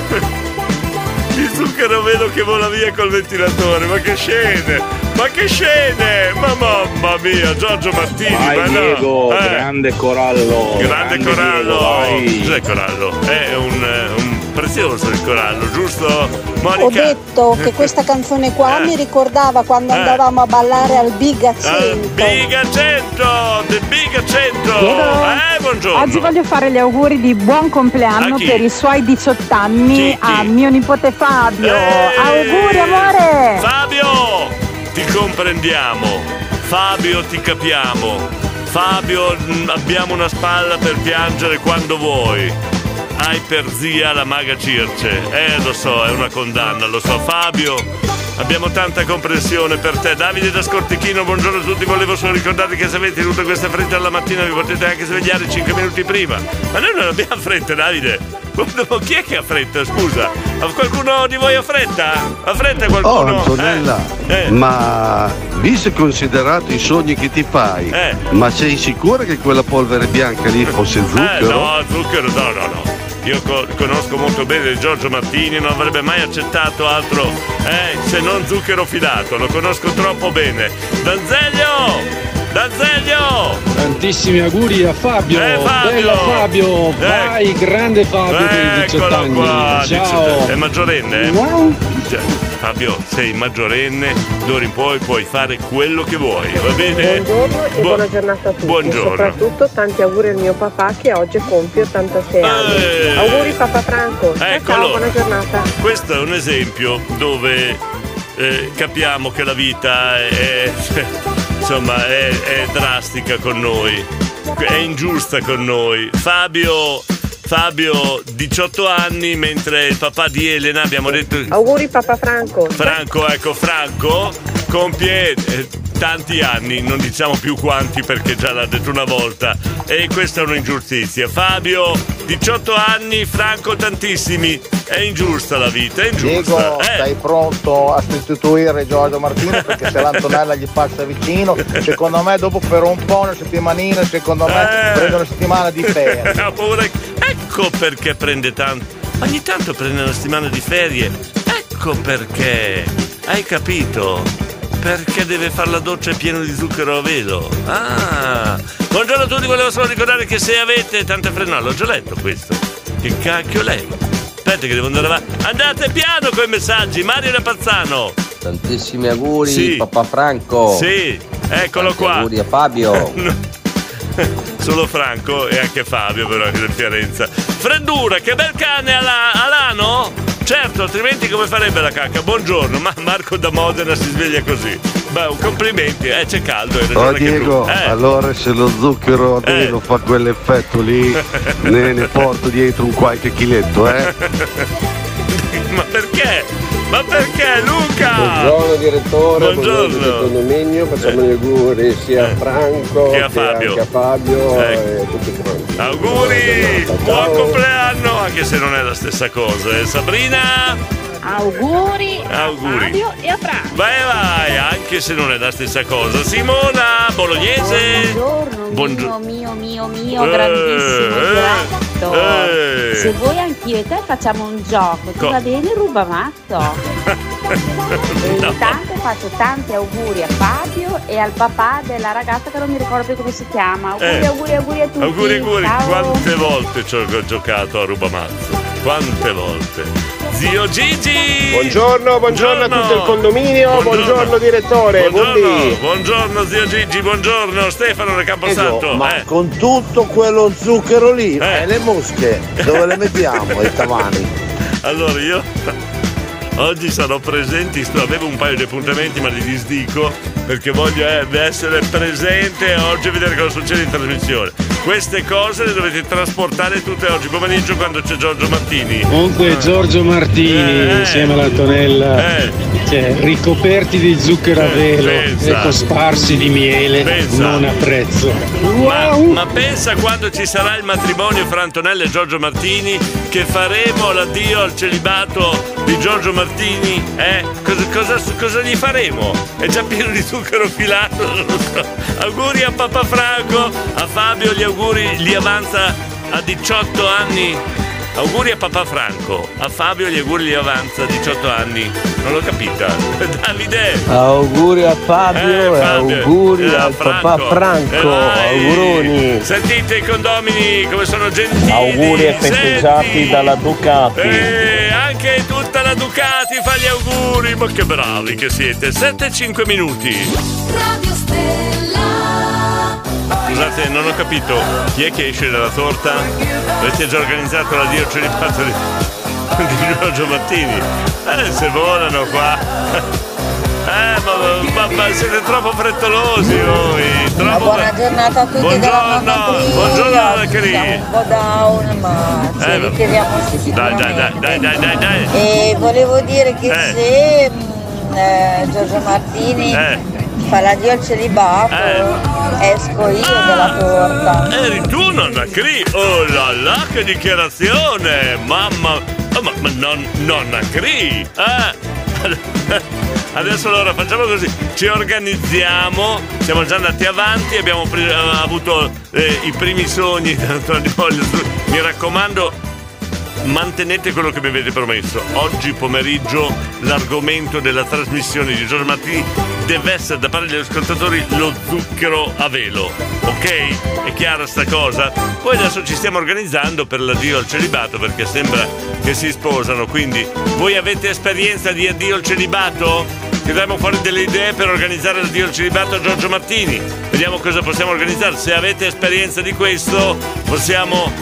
di zucchero vedo che vola via col ventilatore. Ma che scene! Ma mamma mia, Giorgio Martini, vai, ma no. Diego, grande corallo. Diego, cos'è corallo? È un prezioso il corallo, giusto Monica? Ho detto che questa canzone qua mi ricordava quando andavamo a ballare al Big Acento. Buongiorno. Oggi voglio fare gli auguri di buon compleanno per i suoi 18 anni a mio nipote Fabio. Auguri amore! Fabio, ti comprendiamo. Fabio, ti capiamo. Fabio, abbiamo una spalla per piangere quando vuoi. Hai per zia la maga Circe. Lo so, è una condanna, lo so. Fabio, abbiamo tanta comprensione per te. Davide da Scortichino, buongiorno a tutti. Volevo solo ricordarvi che se avete tutta questa fretta alla mattina vi potete anche svegliare 5 minuti prima. Ma noi non abbiamo fretta, Davide. Chi è che ha fretta, scusa? Qualcuno di voi ha fretta? Ha fretta qualcuno? Oh, Antonella, ma visto e considerato i sogni che ti fai, ma sei sicura che quella polvere bianca lì fosse zucchero? No, zucchero no. Io conosco molto bene Giorgio Martini, non avrebbe mai accettato altro se non zucchero filato, lo conosco troppo bene. D'Anzeglio! Tantissimi auguri a Fabio! Bella Fabio! Vai, grande Fabio per i 18 anni! Qua, ciao! È maggiorenne? Wow. Fabio, sei maggiorenne, d'ora in poi puoi fare quello che vuoi, va bene? Buongiorno e buona giornata a tutti. Buongiorno. Soprattutto tanti auguri al mio papà che oggi compie 86 anni. Auguri papà Franco. Ciao, buona giornata. Questo è un esempio dove capiamo che la vita è drastica con noi, è ingiusta con noi. Fabio, 18 anni, mentre il papà di Elena abbiamo detto... Auguri papà Franco. Franco compie tanti anni, non diciamo più quanti perché già l'ha detto una volta, e questa è un'ingiustizia. Fabio, 18 anni, Franco tantissimi, è ingiusta la vita, è ingiusta. Diego, sei pronto a sostituire Giorgio Martini? Perché se l'Antonella gli passa vicino, secondo me dopo per un po' una settimanina, secondo me prende una settimana di ferie. Ecco perché prende tanto. Ogni tanto prende una settimana di ferie. Ecco perché. Hai capito? Perché deve fare la doccia piena di zucchero a velo. Buongiorno a tutti, volevo solo ricordare che se avete tante frenate, l'ho già letto questo. Che cacchio leggo? Aspetta che devo andare avanti. Andate piano con i messaggi, Mario da Pazzano. Tantissimi auguri, papà Franco. Sì, eccolo tanti qua. Auguri a Fabio. Solo Franco e anche Fabio, però anche da Fiorenza. Freddura, che bel cane Alano? Certo, altrimenti come farebbe la cacca? Buongiorno, ma Marco da Modena si sveglia così. Beh, complimenti, c'è caldo. Oh Diego, allora se lo zucchero a te lo fa quell'effetto lì, ne porto dietro un qualche chiletto, Ma perché? Ma perché Luca? Buongiorno direttore, buongiorno condominio, facciamo gli auguri sia a Franco che a Fabio, e tutti quanti. Auguri, buon compleanno, anche se non è la stessa cosa. Sabrina Auguri, auguri. A Fabio e a Franco. Vai vai, anche se non è la stessa cosa. Simona, bolognese. Buongiorno, mio, grandissimo Giotto. Se vuoi anch'io e te facciamo un gioco, ti va bene? Ruba matto. Intanto faccio tanti auguri a Fabio e al papà della ragazza che non mi ricordo più come si chiama. Auguri a tutti. Auguri. Ciao. Quante volte ci ho giocato a rubamazzo? Quante volte? Zio Gigi! Buongiorno a tutto il condominio, buongiorno direttore, buongiorno zio Gigi, buongiorno Stefano del Camposanto. Ma con tutto quello zucchero lì, le mosche, dove le mettiamo i tavani? Allora io oggi sarò presente, avevo un paio di appuntamenti ma li disdico perché voglio essere presente oggi e vedere cosa succede in trasmissione. Queste cose le dovete trasportare tutte oggi pomeriggio quando c'è Giorgio Martini. Comunque Giorgio Martini insieme alla Antonella, cioè, ricoperti di zucchero a velo e cosparsi di miele, non apprezzo. Ma pensa quando ci sarà il matrimonio fra Antonella e Giorgio Martini, che faremo l'addio al celibato di Giorgio Martini, cosa gli faremo? È già pieno di zucchero filato. Auguri a papà Franco, a Fabio gli auguri, gli avanza a 18 anni. Auguri a papà Franco, a Fabio gli auguri, gli avanza a 18 anni. Non l'ho capita. Davide. Auguri a Fabio, e auguri a Franco. Papà Franco. Auguroni. Sentite i condomini come sono gentili. Auguri e festeggiati dalla Ducati. Anche tutta la Ducati fa gli auguri. Ma che bravi che siete. 7-5 minuti. Radio Stella. Scusate, non ho capito chi è che esce dalla torta? Avete già organizzato l'addio celibato di Giorgio Martini? Se volano qua. Ma siete troppo frettolosi voi. Troppo buona giornata a tutti. Buongiorno alla Cris. Siamo un po' down, ma ci richiediamo sicuramente. Dai. E volevo dire che se Giorgio Martini fa l'addio al celibato, esco io dalla torta. Eri tu, nonna Cri? Oh la la, che dichiarazione! Mamma, nonna Cri! Adesso allora facciamo così, ci organizziamo, siamo già andati avanti, abbiamo avuto i primi sogni. Mi raccomando, mantenete quello che mi avete promesso. Oggi pomeriggio l'argomento della trasmissione di Giorgio Martini deve essere, da parte degli ascoltatori, lo zucchero a velo. Ok? È chiara sta cosa? Poi adesso ci stiamo organizzando per l'addio al celibato, perché sembra che si sposano. Quindi voi avete esperienza di addio al celibato? Dobbiamo fare delle idee per organizzare l'addio al celibato a Giorgio Martini. Vediamo cosa possiamo organizzare. Se avete esperienza di questo, possiamo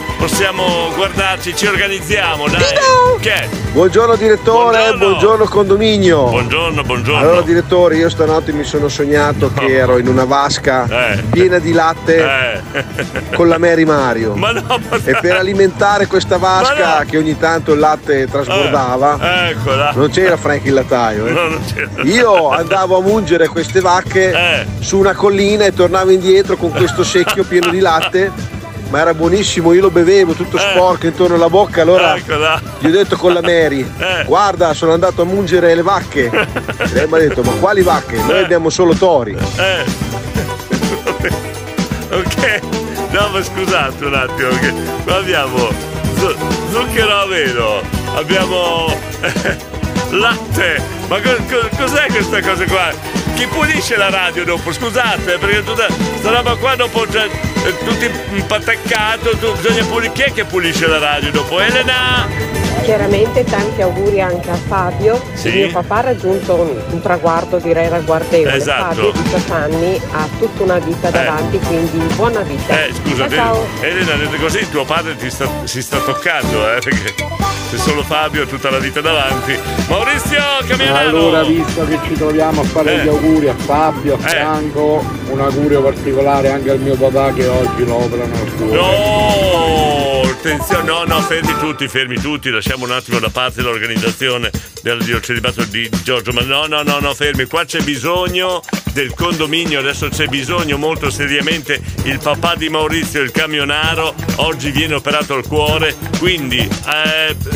guardarci, ci organizziamo, dai. Buongiorno direttore, buongiorno condominio. Buongiorno. Allora direttore, io stanotte mi sono sognato che ero in una vasca piena di latte con la Mary Mario. E per alimentare questa vasca che ogni tanto il latte trasbordava, non c'era Frank il lattaio. No, non c'era. Io andavo a mungere queste vacche su una collina e tornavo indietro con questo secchio pieno di latte, ma era buonissimo, io lo bevevo tutto sporco intorno alla bocca, allora gli ho detto con la Mary, guarda, sono andato a mungere le vacche. E lei mi ha detto, ma quali vacche? Noi abbiamo solo tori. Ok, no, ma scusate un attimo, okay. Ma abbiamo zucchero a velo, abbiamo latte, ma cos'è questa cosa qua? Chi pulisce la radio dopo? Scusate, perché tutta sta roba qua dopo tutto impataccato, bisogna pulire. Chi è che pulisce la radio dopo? Elena! Chiaramente tanti auguri anche a Fabio. Sì. Mio papà ha raggiunto un traguardo, direi ragguardevole. Esatto. Fabio, 18 anni, ha tutta una vita davanti, quindi buona vita. Scusa, Elena, così tuo padre si sta toccando, perché se solo Fabio ha tutta la vita davanti. Maurizio Camionano! Allora, visto che ci troviamo a fare gli auguri a Fabio, a Franco, un augurio particolare anche al mio papà che oggi lo operano al cuore. Attenzione, fermi tutti, lasciamo un attimo da parte l'organizzazione del celibato di Giorgio, ma no, fermi, qua c'è bisogno del condominio, adesso c'è bisogno molto seriamente. Il papà di Maurizio, il camionaro, oggi viene operato al cuore, quindi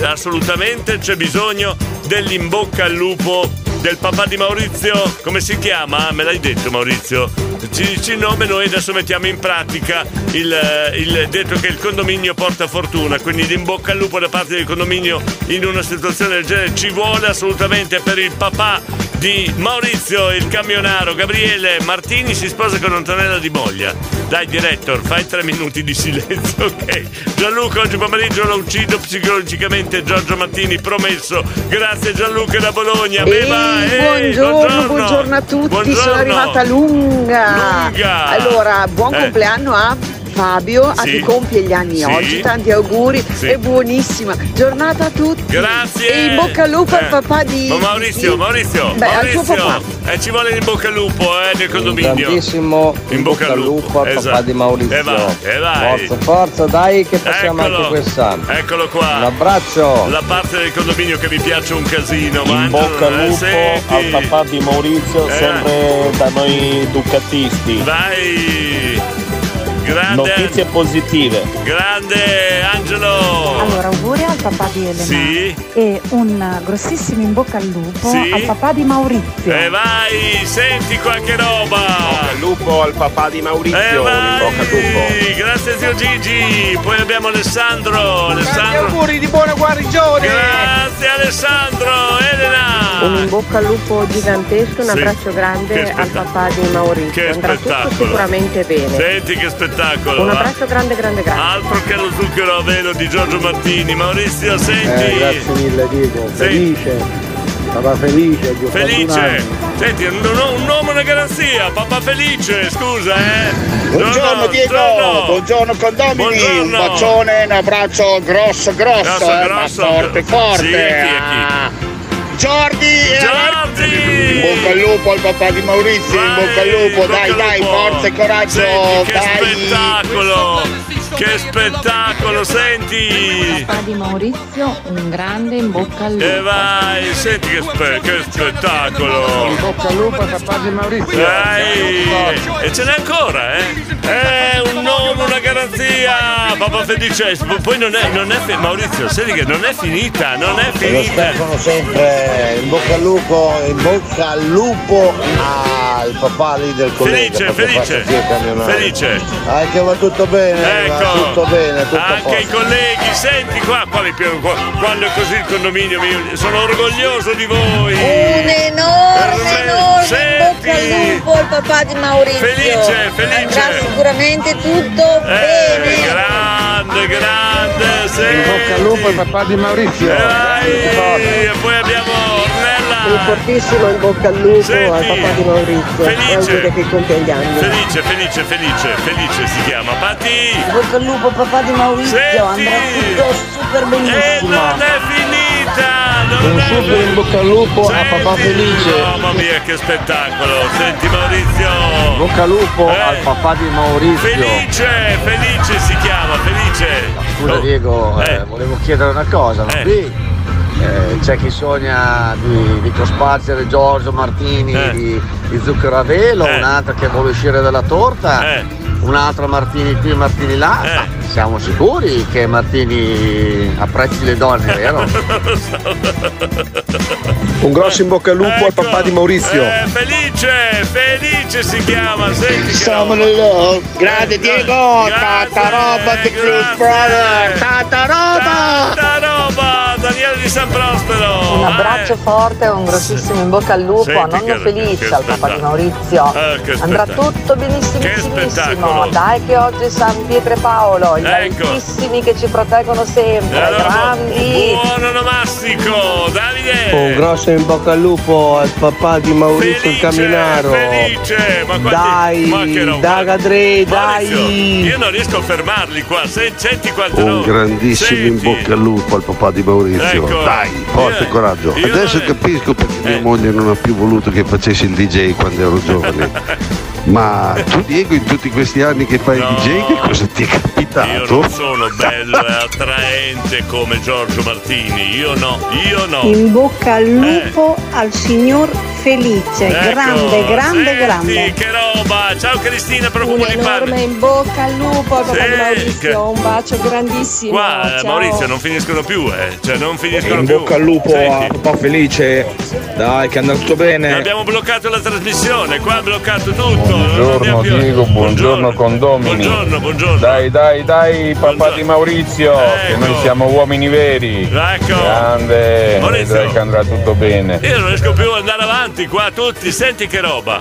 assolutamente c'è bisogno dell'Imbocca al Lupo del papà di Maurizio. Come si chiama? Me l'hai detto, Maurizio. Ci il nome, noi adesso mettiamo in pratica il detto che il condominio porta fortuna, quindi l'Imbocca al Lupo da parte del condominio in una situazione del genere ci vuole assolutamente per il papà di Maurizio, il camionaro. Gabriele Martini si sposa con Antonella di Moglia. Dai, director, fai 3 minuti di silenzio, ok? Gianluca, oggi pomeriggio l'ho ucciso psicologicamente, Giorgio Martini, promesso. Grazie Gianluca da Bologna. Beva, buongiorno a tutti, buongiorno. Sono arrivata lunga. Allora, buon compleanno a Fabio, a chi compie gli anni oggi, tanti auguri e buonissima giornata a tutti. Grazie. E in bocca al lupo al papà di Maurizio. Ci vuole in bocca al lupo del condominio. Tantissimo in bocca al lupo al papà di Maurizio. E vai. Forza, dai che passiamo anche quest'anno. Eccolo qua. Un abbraccio. La parte del condominio che mi piace un casino. In bocca al lupo al papà di Maurizio, sempre da noi ducatisti. Vai. Grande. Notizie positive. Grande Angelo. Allora, auguri al papà di Elena. Sì. E un grossissimo in bocca al lupo al papà di Maurizio. E vai, senti qualche roba. Il lupo al papà di Maurizio. E vai. In bocca al lupo. Grazie zio Gigi. Poi abbiamo Alessandro. Auguri di buona guarigione. Grazie Alessandro. Elena. Un in bocca al lupo gigantesco, un abbraccio grande al papà di Maurizio. Che andrà spettacolo. Tutto sicuramente bene. Senti che spettacolo. Un abbraccio grande. Altro che lo zucchero a velo di Giorgio Martini. Maurizio, senti. Grazie mille, Diego. Felice. Papà Felice, Dio Felice. Senti, un nome, una garanzia. Papà Felice, scusa, Buongiorno Diego, buongiorno condomini. Un bacione, un abbraccio grosso, ma forte. Sì, chi? Giorgi! In bocca al lupo al papà di Maurizio, vai, in bocca al lupo, dai, forza e coraggio! Senti, che spettacolo, senti! Papà di Maurizio, un grande in bocca al lupo. E vai, senti che spettacolo! In bocca al lupo al papà di Maurizio. Dai! E ce n'è ancora, un nome, una garanzia! Papà Felice, poi non è Maurizio, senti che non è finita! Lo sempre! In bocca al lupo al papà lì del collega. Felice. Anche va tutto bene. Ecco. Tutto anche i colleghi, senti qua, quando è così il condominio, sono orgoglioso di voi. Un enorme senti. In bocca al lupo al papà di Maurizio. Felice. Andrà sicuramente tutto bene. Grande. Senti. In bocca al lupo al papà di Maurizio. E poi abbiamo un fortissimo in bocca al lupo al papà di Maurizio. Felice si chiama. Patti, in bocca al lupo papà di Maurizio. Senti, andrà tutto super benissimo. E non è finita. Super in bocca al lupo a papà Felice. Mamma mia che spettacolo. Senti Maurizio. In bocca al lupo al papà di Maurizio. Felice si chiama. Scusa Diego, volevo chiedere una cosa. C'è chi sogna di cospargere Giorgio Martini di zucchero a velo, un'altra che vuole uscire dalla torta, un'altra Martini qui, Martini là. Siamo sicuri che Martini apprezzi le donne, vero? Un grosso in bocca al lupo al papà di Maurizio. Felice si chiama. Senti, siamo loro. Grande Diego, tanta roba di Cruz Brother, tanta roba. Daniele di San Prospero. Un abbraccio forte, un grossissimo in bocca al lupo. Senti, nonno Felice al papà di Maurizio. Andrà tutto benissimo. Che spettacolo. Dai che oggi San Pietro e Paolo, i bellissimi che ci proteggono sempre. Allora, grandi. Buono nomastico, Davide. Un grosso in bocca al lupo al papà di Maurizio Felice, il camminaro. Felice, ma dai, Dagadre, dai. Io non riesco a fermarli qua. Senti quanto un grandissimo in bocca al lupo al papà di Maurizio. Ecco. Dai, forte coraggio. Adesso capisco perché mia moglie non ha più voluto che facessi il DJ quando ero giovane. Ma tu Diego, in tutti questi anni che fai il DJ, che cosa ti è capitato? Io non sono bello e attraente come Giorgio Martini. Io no. In bocca al lupo al signor felice, ecco, grande. Senti, che roba! Ciao Cristina, profumo di pane. In bocca al lupo, sì, per Maurizio, che... un bacio grandissimo. Qua, ciao. Maurizio, non finiscono più, cioè non finiscono in più. In bocca al lupo, senti. Un po' felice, dai, che è andato tutto bene. Abbiamo bloccato la trasmissione, qua ha bloccato tutto. Buongiorno Diego, buongiorno condomini. Buongiorno. Dai, papà buongiorno. Di Maurizio, ecco. Che noi siamo uomini veri. Ecco. Grande, Maurizio. Vedrai che andrà tutto bene. Io non riesco più ad andare avanti qua, tutti, senti che roba.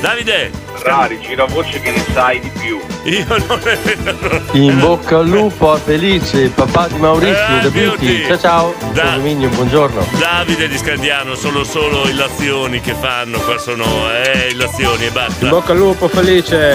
Davide, Ferrari, giravoce che ne sai di più. Io non è vero. In bocca al lupo, felice, papà di Maurizio, da Beauty. Ciao. Condominio, buongiorno. Davide di Scandiano, sono solo illazioni che fanno, qua sono illazioni e basta. In bocca al lupo, felice.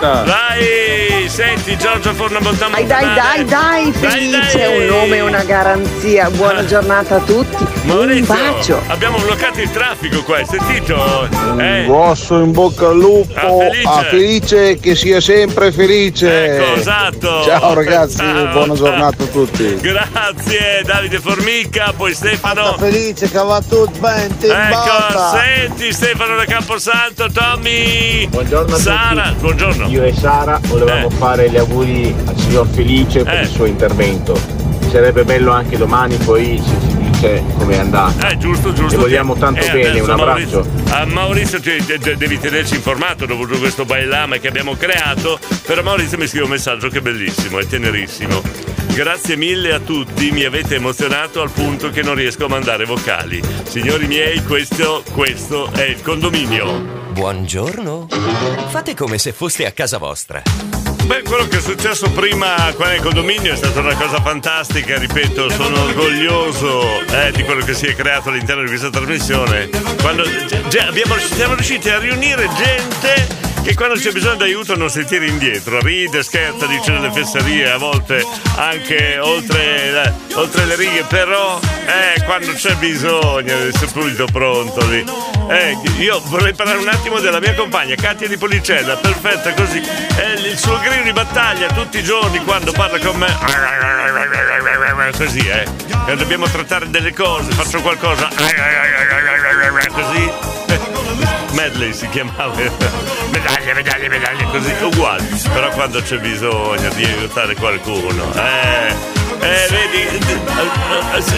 Vai, senti Giorgio Fornaciari. Dai, felice, dai. Un nome e una garanzia. Buona giornata a tutti. Maurizio, un bacio. Abbiamo bloccato il traffico qua, hai sentito? Un grosso in bocca al lupo, a felice che sia sempre felice. Ecco, esatto. Ciao ragazzi, buona giornata a tutti. Grazie Davide Formica, poi Stefano. Fatta felice, che va tutto bene. Ecco, senti Stefano da Camposanto, Tommy. Buongiorno a Sara, tutti. Buongiorno. Io e Sara volevamo fare gli auguri al signor Felice per il suo intervento. Sarebbe bello anche domani, poi si dice com'è andata. Giusto. Ti vogliamo tanto bene, un abbraccio. Maurizio devi tenerci informato dopo questo bailame che abbiamo creato. Per Maurizio mi scrive un messaggio che è bellissimo, è tenerissimo. Grazie mille a tutti, mi avete emozionato al punto che non riesco a mandare vocali. Signori miei, questo è il condominio. Buongiorno. Fate come se foste a casa vostra. Beh, quello che è successo prima qua nel condominio è stata una cosa fantastica, ripeto, sono orgoglioso di quello che si è creato all'interno di questa trasmissione. Quando siamo riusciti a riunire gente che quando c'è bisogno d'aiuto non si tira indietro, ride, scherza, dice delle fesserie, a volte anche oltre le righe, però quando c'è bisogno è subito pronto lì. Io vorrei parlare un attimo della mia compagna Katia di Policella, perfetta così, è il suo grido di battaglia tutti i giorni quando parla con me, così quando dobbiamo trattare delle cose, faccio qualcosa così, medley si chiamava, medaglie così, uguale, però quando c'è bisogno di aiutare qualcuno vedi,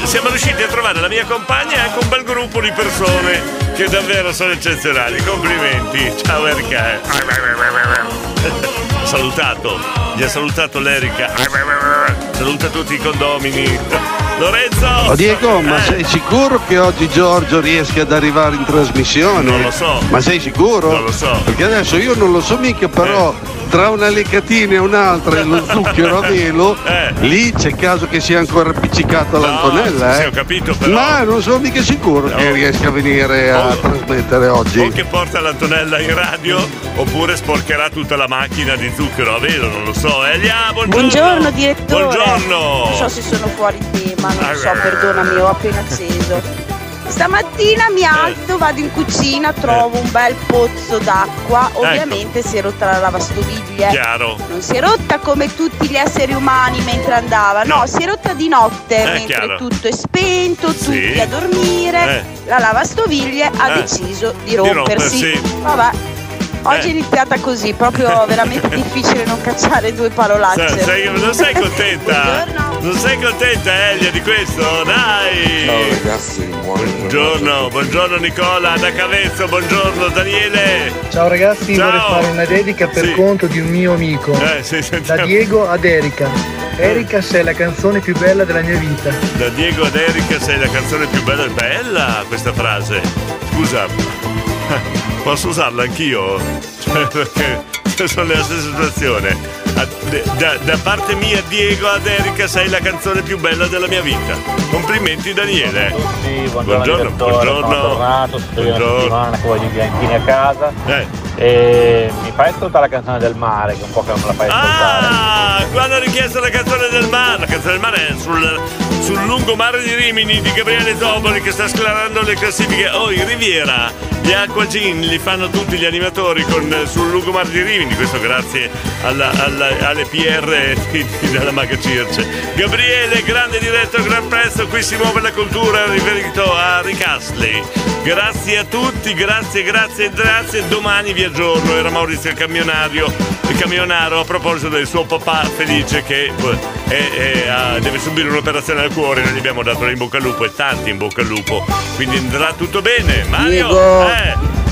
siamo riusciti a trovare la mia compagna e anche un bel gruppo di persone che davvero sono eccezionali, complimenti, ciao Erika. Gli ha salutato l'Erica, saluta tutti i condomini. Lorenzo, Diego, ma sei sicuro che oggi Giorgio riesca ad arrivare in trasmissione? Non lo so. Ma sei sicuro? Non lo so, perché adesso io non lo so mica, però tra una leccatina e un'altra e lo zucchero a velo lì c'è caso che sia ancora appiccicato all'Antonella. Sì, ho capito, però ma non sono mica sicuro che riesca a venire a trasmettere oggi, o che porta l'Antonella in radio oppure sporcherà tutta la macchina di zucchero a velo, non lo so. Elia, buongiorno direttore. Buongiorno. Non so se sono fuori tema, non lo so, perdonami, ho appena acceso. Stamattina mi alzo, vado in cucina, trovo un bel pozzo d'acqua. Ovviamente si è rotta la lavastoviglie. Chiaro. Non si è rotta come tutti gli esseri umani mentre andava. No, si è rotta di notte, mentre chiaro. Tutto è spento, tutti a dormire. La lavastoviglie ha deciso di rompersi. Vabbè. Oggi è iniziata così, proprio veramente difficile non cacciare due parolacce. Non sei contenta? Non sei contenta, Elia, di questo? Dai! Ciao ragazzi, buongiorno Nicola da Cavezzo, buongiorno Daniele. Ciao ragazzi, vorrei fare una dedica per conto di un mio amico. Da Diego ad Erika. Erika, sei la canzone più bella della mia vita. Da Diego ad Erika, sei la canzone più bella. Bella questa frase. Scusa. Posso usarla anch'io? Cioè, perché sono nella stessa situazione. Da parte mia, Diego ad Erika, sei la canzone più bella della mia vita. Complimenti Daniele. Buongiorno. Sono tornato con i bianchini a casa. E mi fai ascoltare la canzone del mare, che un po' che non la fai ascoltare. Quando ho richiesto la canzone del mare, la canzone del mare è sul lungomare di Rimini di Gabriele Toboli, che sta sclarando le classifiche in Riviera. Gli acqua gin li fanno tutti gli animatori sul lungomare di Rimini, questo grazie alle PR della Maga Circe. Gabriele, grande diretto, gran prezzo, qui si muove la cultura, riferito a Ricasli. Grazie a tutti, grazie, domani vi aggiorno. Era Maurizio il camionaro a proposito del suo papà felice che deve subire un'operazione al cuore, noi gli abbiamo dato in bocca al lupo e tanti in bocca al lupo, quindi andrà tutto bene. Mario, Diego,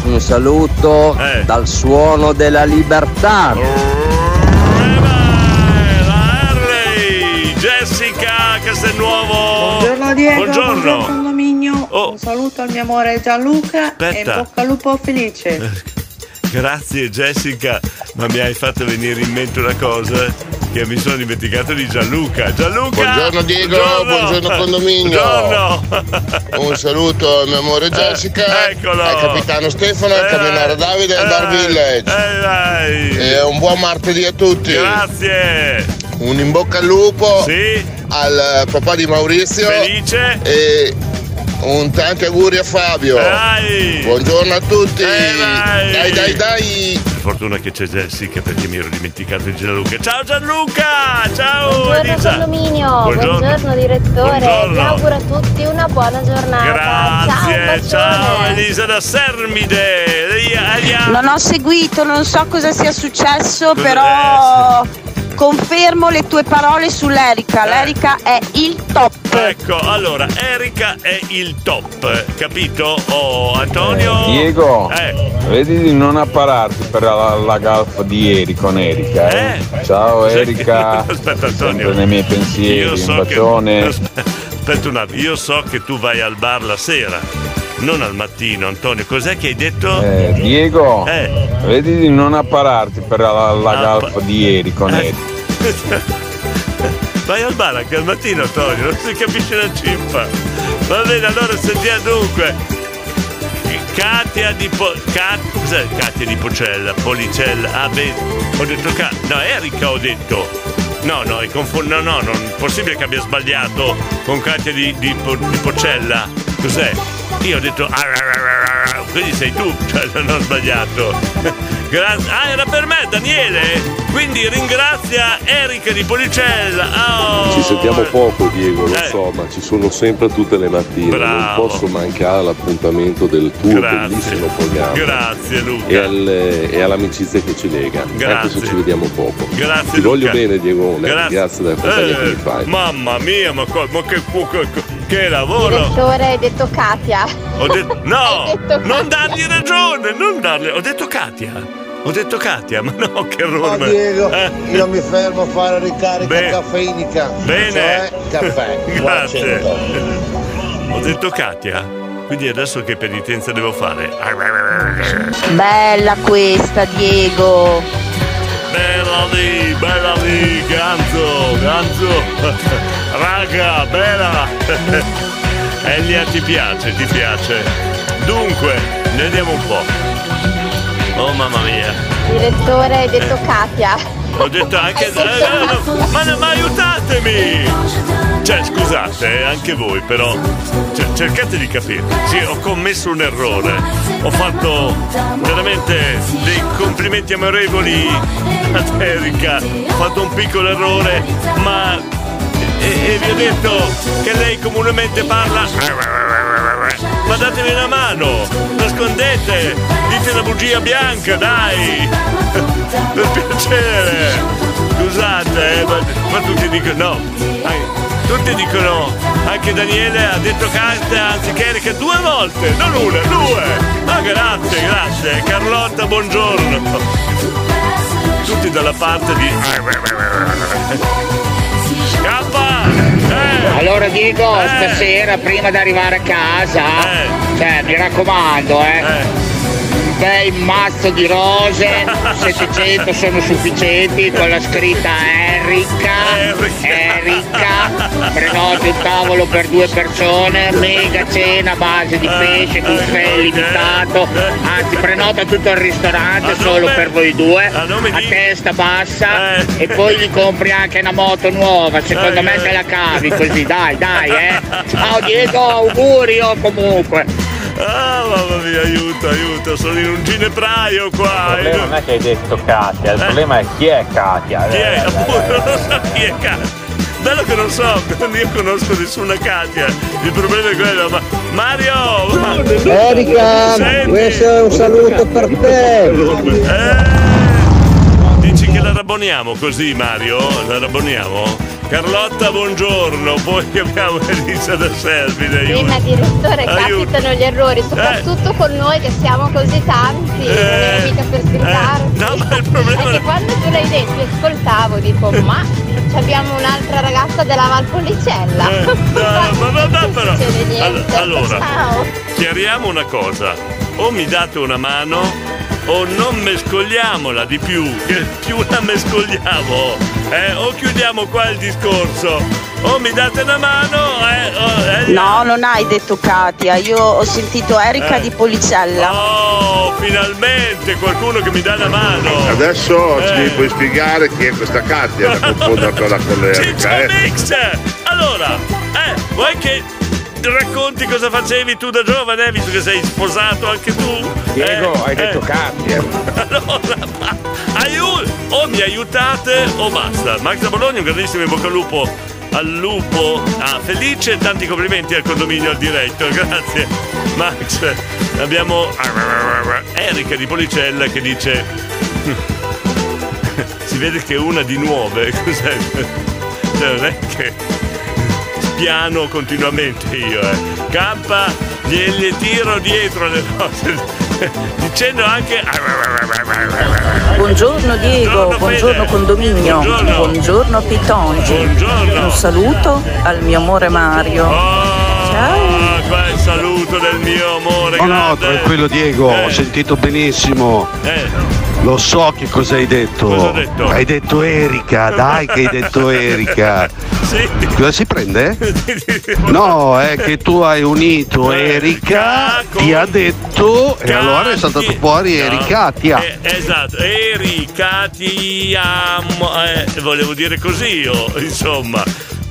un saluto dal suono della libertà. La Harley, Jessica Castelnuovo, buongiorno Diego, buongiorno condominio. Un saluto al mio amore Gianluca. Aspetta. E in bocca al lupo felice. Grazie Jessica, ma mi hai fatto venire in mente una cosa che mi sono dimenticato di Gianluca. Gianluca! Buongiorno Diego, buongiorno condominio. Buongiorno. Un saluto al mio amore Jessica, eccolo, al capitano Stefano, al camionaro Davide e al Bar Village. E un buon martedì a tutti. Grazie. Un in bocca al lupo al papà di Maurizio. Felice. E un tanti auguri a Fabio. Dai. Buongiorno a tutti. Dai. Per fortuna che c'è Jessica, perché mi ero dimenticato di Gianluca. Ciao Gianluca. Ciao. Buongiorno condominio. Buongiorno direttore. Buongiorno. Vi auguro a tutti una buona giornata. Grazie. Ciao Elisa da Sermide. Non ho seguito, non so cosa sia successo, però confermo le tue parole sull'Erica. L'Erica è il top. Ecco, allora, Erica è il top, capito? Oh, Antonio. Diego, vedi di non appararti per la gaffa di Eri con Erica. Ciao Erica. Aspetta Antonio, sempre nei miei pensieri. Io so un bacione. Aspetta un attimo, io so che tu vai al bar la sera, non al mattino. Antonio, cos'è che hai detto? Diego, vedi di non appararti per la galfa di ieri con Eric. Vai al bar anche al mattino Antonio, non si capisce la cippa. Va bene, allora sentiamo dunque Katia di Pocella, Policella, ho detto no, Erika ho detto. No, è confuso. No, non è possibile che abbia sbagliato con Katia di Pocella. Cos'è? Io ho detto quindi sei tu, cioè non ho sbagliato. Era per me Daniele, quindi ringrazia Erika di Policella. Ci sentiamo poco Diego, lo so, ma ci sono sempre tutte le mattine. Bravo. Non posso mancare all'appuntamento del tuo bellissimo programma. Grazie Luca. E all'amicizia che ci lega. Grazie. Anche se ci vediamo poco. Grazie. Ti voglio bene Diego, grazie della compagnia che mi fai. Mamma mia, ma che lavoro! Direttore, hai detto Katia. No, non dargli ragione, ho detto Katia. Ma no, che errore. No, Diego, io mi fermo a fare ricarica caffeinica. Bene. Cioè, caffè. Grazie. Ho detto Katia. Quindi adesso che penitenza devo fare? Bella questa, Diego. Bella lì, Ganzo. Raga, bella. Elia, ti piace. Dunque, vediamo un po'. Oh mamma mia. Direttore, hai detto Katia. Ho detto anche ma aiutatemi! Cioè, scusate, anche voi, però cercate di capire. Sì, ho commesso un errore. Ho fatto veramente dei complimenti amorevoli ad Erika. Ho fatto un piccolo errore, ma e vi ho detto che lei comunemente parla. Ma datemi una mano, nascondete, dite la bugia bianca, dai! Per piacere! Scusate, ma tutti dicono no. Tutti dicono, anche Daniele ha detto carta anziché Erika 2 volte, non una, 2. Ma grazie. Carlotta, buongiorno. Tutti dalla parte di Scappa! Allora Diego, stasera prima di arrivare a casa, mi raccomando, un bel mazzo di rose, 700 sono sufficienti, con la scritta Erika, prenoto il tavolo per 2 persone, mega cena a base di pesce, buffet limitato, anzi prenota tutto il ristorante solo per voi 2, a testa bassa, e poi gli compri anche una moto nuova, secondo me te la cavi così, dai. Ciao Diego, augurio comunque. Ah, mamma mia, aiuto, aiuto, sono in un ginepraio qua. Il problema non è che hai detto Katia, il problema è chi è Katia. Chi è? Appunto, non so chi è Katia. Bello che non so, io conosco nessuna Katia. Il problema è quello, ma Mario! Erika, questo è un saluto per te! Dici che la rabboniamo così, Mario? La rabboniamo? Carlotta, buongiorno, poi abbiamo Elisa da Sermide. Prima, direttore, capitano gli errori, soprattutto con noi che siamo così tanti, non era mica per sgridarti. No, ma il problema è che quando tu l'hai detto, ascoltavo, dico, ma abbiamo un'altra ragazza della Valpolicella. No, ma però, allora, ciao. Chiariamo una cosa, o mi date una mano o non mescoliamola di più la mescoliamo, o chiudiamo qua il discorso, o mi date una mano, No, non hai detto Katia, io ho sentito Erika di Policella. Oh, finalmente qualcuno che mi dà la mano. Adesso ci puoi spiegare chi è questa Katia, la confonda con l'Erika. Mix! Allora, vuoi che racconti cosa facevi tu da giovane, visto che sei sposato anche tu? Diego, hai detto Katia. Allora, ma o mi aiutate o basta. Max da Bologna, un grandissimo in bocca al lupo. Felice, tanti complimenti al condominio, al diretto, grazie Max. Abbiamo Erika di Policella che dice si vede che è una di nuove, cos'è? Cioè, non è che piano continuamente io, Campa glieli tiro dietro le cose, dicendo anche buongiorno Diego, buongiorno condominio, buongiorno Pitonci, buongiorno. Un saluto al mio amore Mario. Ciao. Saluto del mio amore. No, tranquillo Diego, ho sentito benissimo. Lo so che cosa hai detto. Cosa ho detto? Hai detto Erika, dai che hai detto Erika. Sì. Cosa si prende? No, è che tu hai unito Erika, ti ha detto e allora è saltato fuori Erika. Esatto, Erika ti amo. Volevo dire così io, insomma.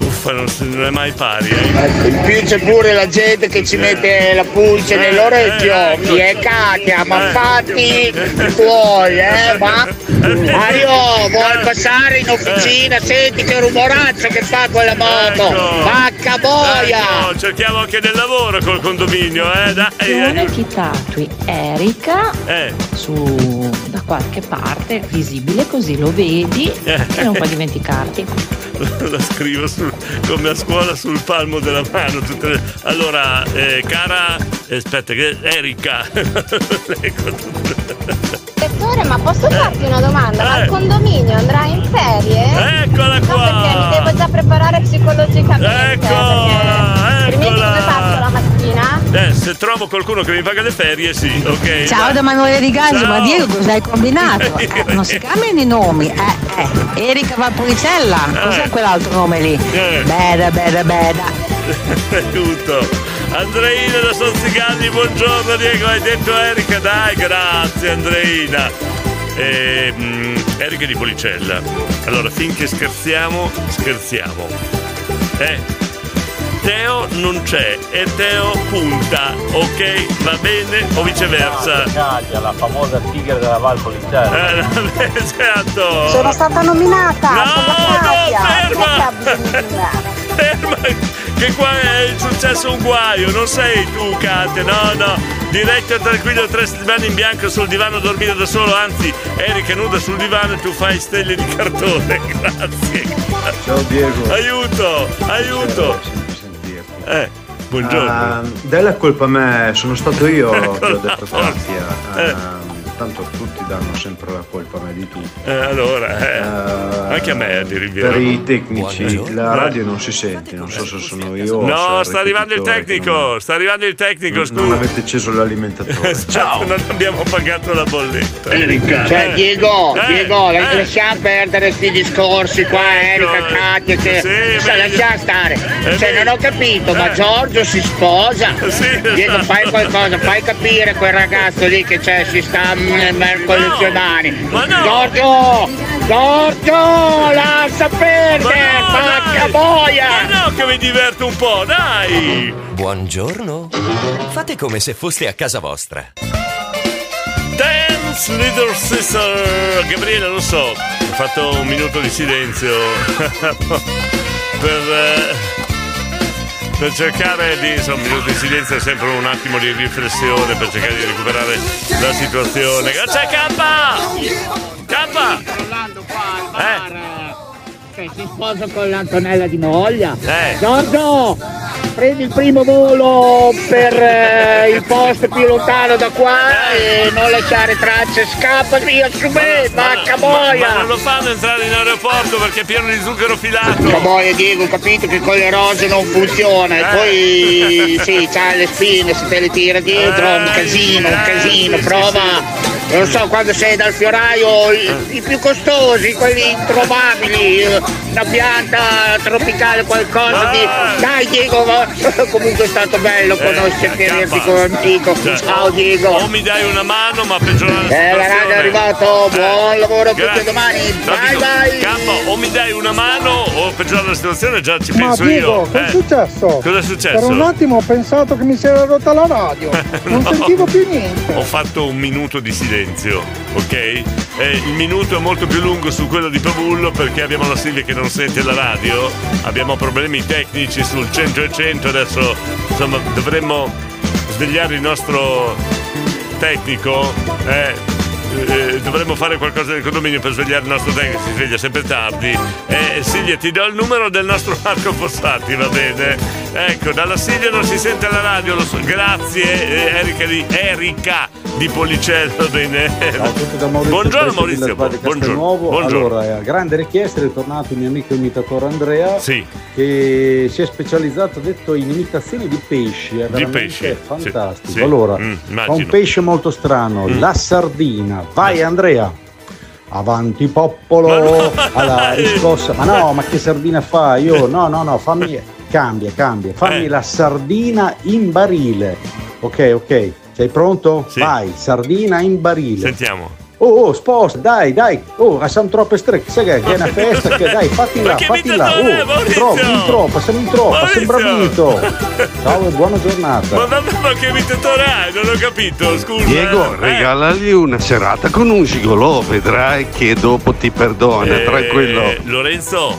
Uffa, non è mai pari. In più c'è pure la gente che ci mette la pulce nell'orecchio. Mi è Katia, ma fatti tuoi, ma Mario, vuoi passare in officina? Senti che rumorazzo che fa quella moto, vacca boia. Ecco, cerchiamo anche del lavoro col condominio, dai. Non è chitarti Erika su da qualche parte visibile, così lo vedi e non puoi dimenticarti. La scrivo come a scuola sul palmo della mano. Allora, cara, aspetta, che Erika. Direttore, ma posso farti una domanda? Ma il condominio andrà in ferie? Eccola qua! No, perché mi devo già preparare psicologicamente. Eccola! Altrimenti come faccio la mattina? Se trovo qualcuno che mi paga le ferie, sì, ok. Ciao da Manuele Di Gaggio, ma Diego cosa hai combinato? Non si cambiano i nomi, Erika Valpolicella, cos'è quell'altro nome lì? Beda. Aiuto. Andreina da Sonzigalli, buongiorno Diego, hai detto Erika, dai, grazie Andreina. Erika di Policella. Allora, finché scherziamo. Teo non c'è e Teo punta, ok? Va bene o viceversa? Katia, la famosa tigre della Valpolicella. Esatto. Sono stata nominata. No, ferma. Che qua è successo un guaio, non sei tu Katia, no, diretto e tranquillo, 3 settimane in bianco sul divano a dormire da solo, anzi Erika nuda sul divano e tu fai stelle di cartone, grazie. Ciao Diego. Aiuto. Buongiorno. Dai la colpa a me, sono stato io che ho detto Katia. Tanto tutti danno sempre la colpa a me di tutto. Allora, anche a me di Riviera. Per i tecnici, la radio non si sente, non so se sono io. No, sta arrivando il tecnico, scusa. Non avete acceso l'alimentatore. Ciao. Non abbiamo pagato la bolletta. Erika. Cioè, Diego, la lasciamo perdere sti discorsi qua, Erika, Katia, lascia stare. Non ho capito, ma Giorgio si sposa. Diego, fai qualcosa, fai capire quel ragazzo lì che si sta per collezionare. Ma no. Giorgio, lascia perdere, faccia boia! Ma no, che mi diverto un po', dai! Buongiorno, fate come se foste a casa vostra. Dance Little Sister. Gabriele, lo so, ho fatto un minuto di silenzio per cercare di, insomma, un minuto di silenzio è sempre un attimo di riflessione per cercare di recuperare la situazione. C'è K! Parlando qua al bar, cioè, si sposa con l'Antonella di Moglia. Giorgio, prendi il primo volo per il posto più lontano da qua e non lasciare tracce, scappa via su me, vacca boia! Ma non lo fanno entrare in aeroporto perché è pieno di zucchero filato. Vacca boia, Diego, ho capito che con le rose non funziona, e poi sì, c'ha le spine, se te le tira dietro, un casino, sì, prova. Sì. Non so, quando sei dal fioraio, i più costosi, quelli introvabili, una pianta tropicale, qualcosa di... Dai Diego, comunque è stato bello conoscerti contigo. Ciao Diego. O mi dai una mano, ma peggiorare la situazione. La radio è arrivato, buon lavoro a tutti, domani. Bye. Campo, o mi dai una mano o peggiorare la situazione, già ci penso io. Ma Diego, è successo? Cosa è successo? Per un attimo ho pensato che mi si era rotta la radio, non sentivo più niente. Ho fatto un minuto di silenzio. Ok? Il minuto è molto più lungo su quello di Pavullo perché abbiamo la Silvia che non sente la radio, abbiamo problemi tecnici sul 100%, adesso insomma dovremmo svegliare il nostro tecnico, dovremmo fare qualcosa nel condominio per svegliare il nostro tecnico, si sveglia sempre tardi. Silvia, ti do il numero del nostro Marco Fossati, va bene? Ecco, dalla Silvia non si sente la radio, lo so. Grazie, Erika di Policella, va bene. Buongiorno Maurizio. Buongiorno. Allora, grande richiesta, è tornato il mio amico imitatore Andrea, sì, che si è specializzato, ha detto, in imitazioni di pesci. È fantastico. Sì. Allora, fa un pesce molto strano, la sardina. Vai Andrea. Avanti popolo, alla riscossa. Ma no, ma che sardina fa? Io no, fammi cambia. Fammi la sardina in barile. Ok. Sei pronto? Sì. Vai, sardina in barile. Sentiamo. Oh, sposta, dai. Oh, siamo troppo stretti. Sai che è una festa, che dai, fatti là. Siamo in troppa, sembra vinto. Ciao e buona giornata. Ma che imitatore hai? Non ho capito, scusa. Diego, regalagli una serata con un gigolò, vedrai che dopo ti perdona, tranquillo. Lorenzo.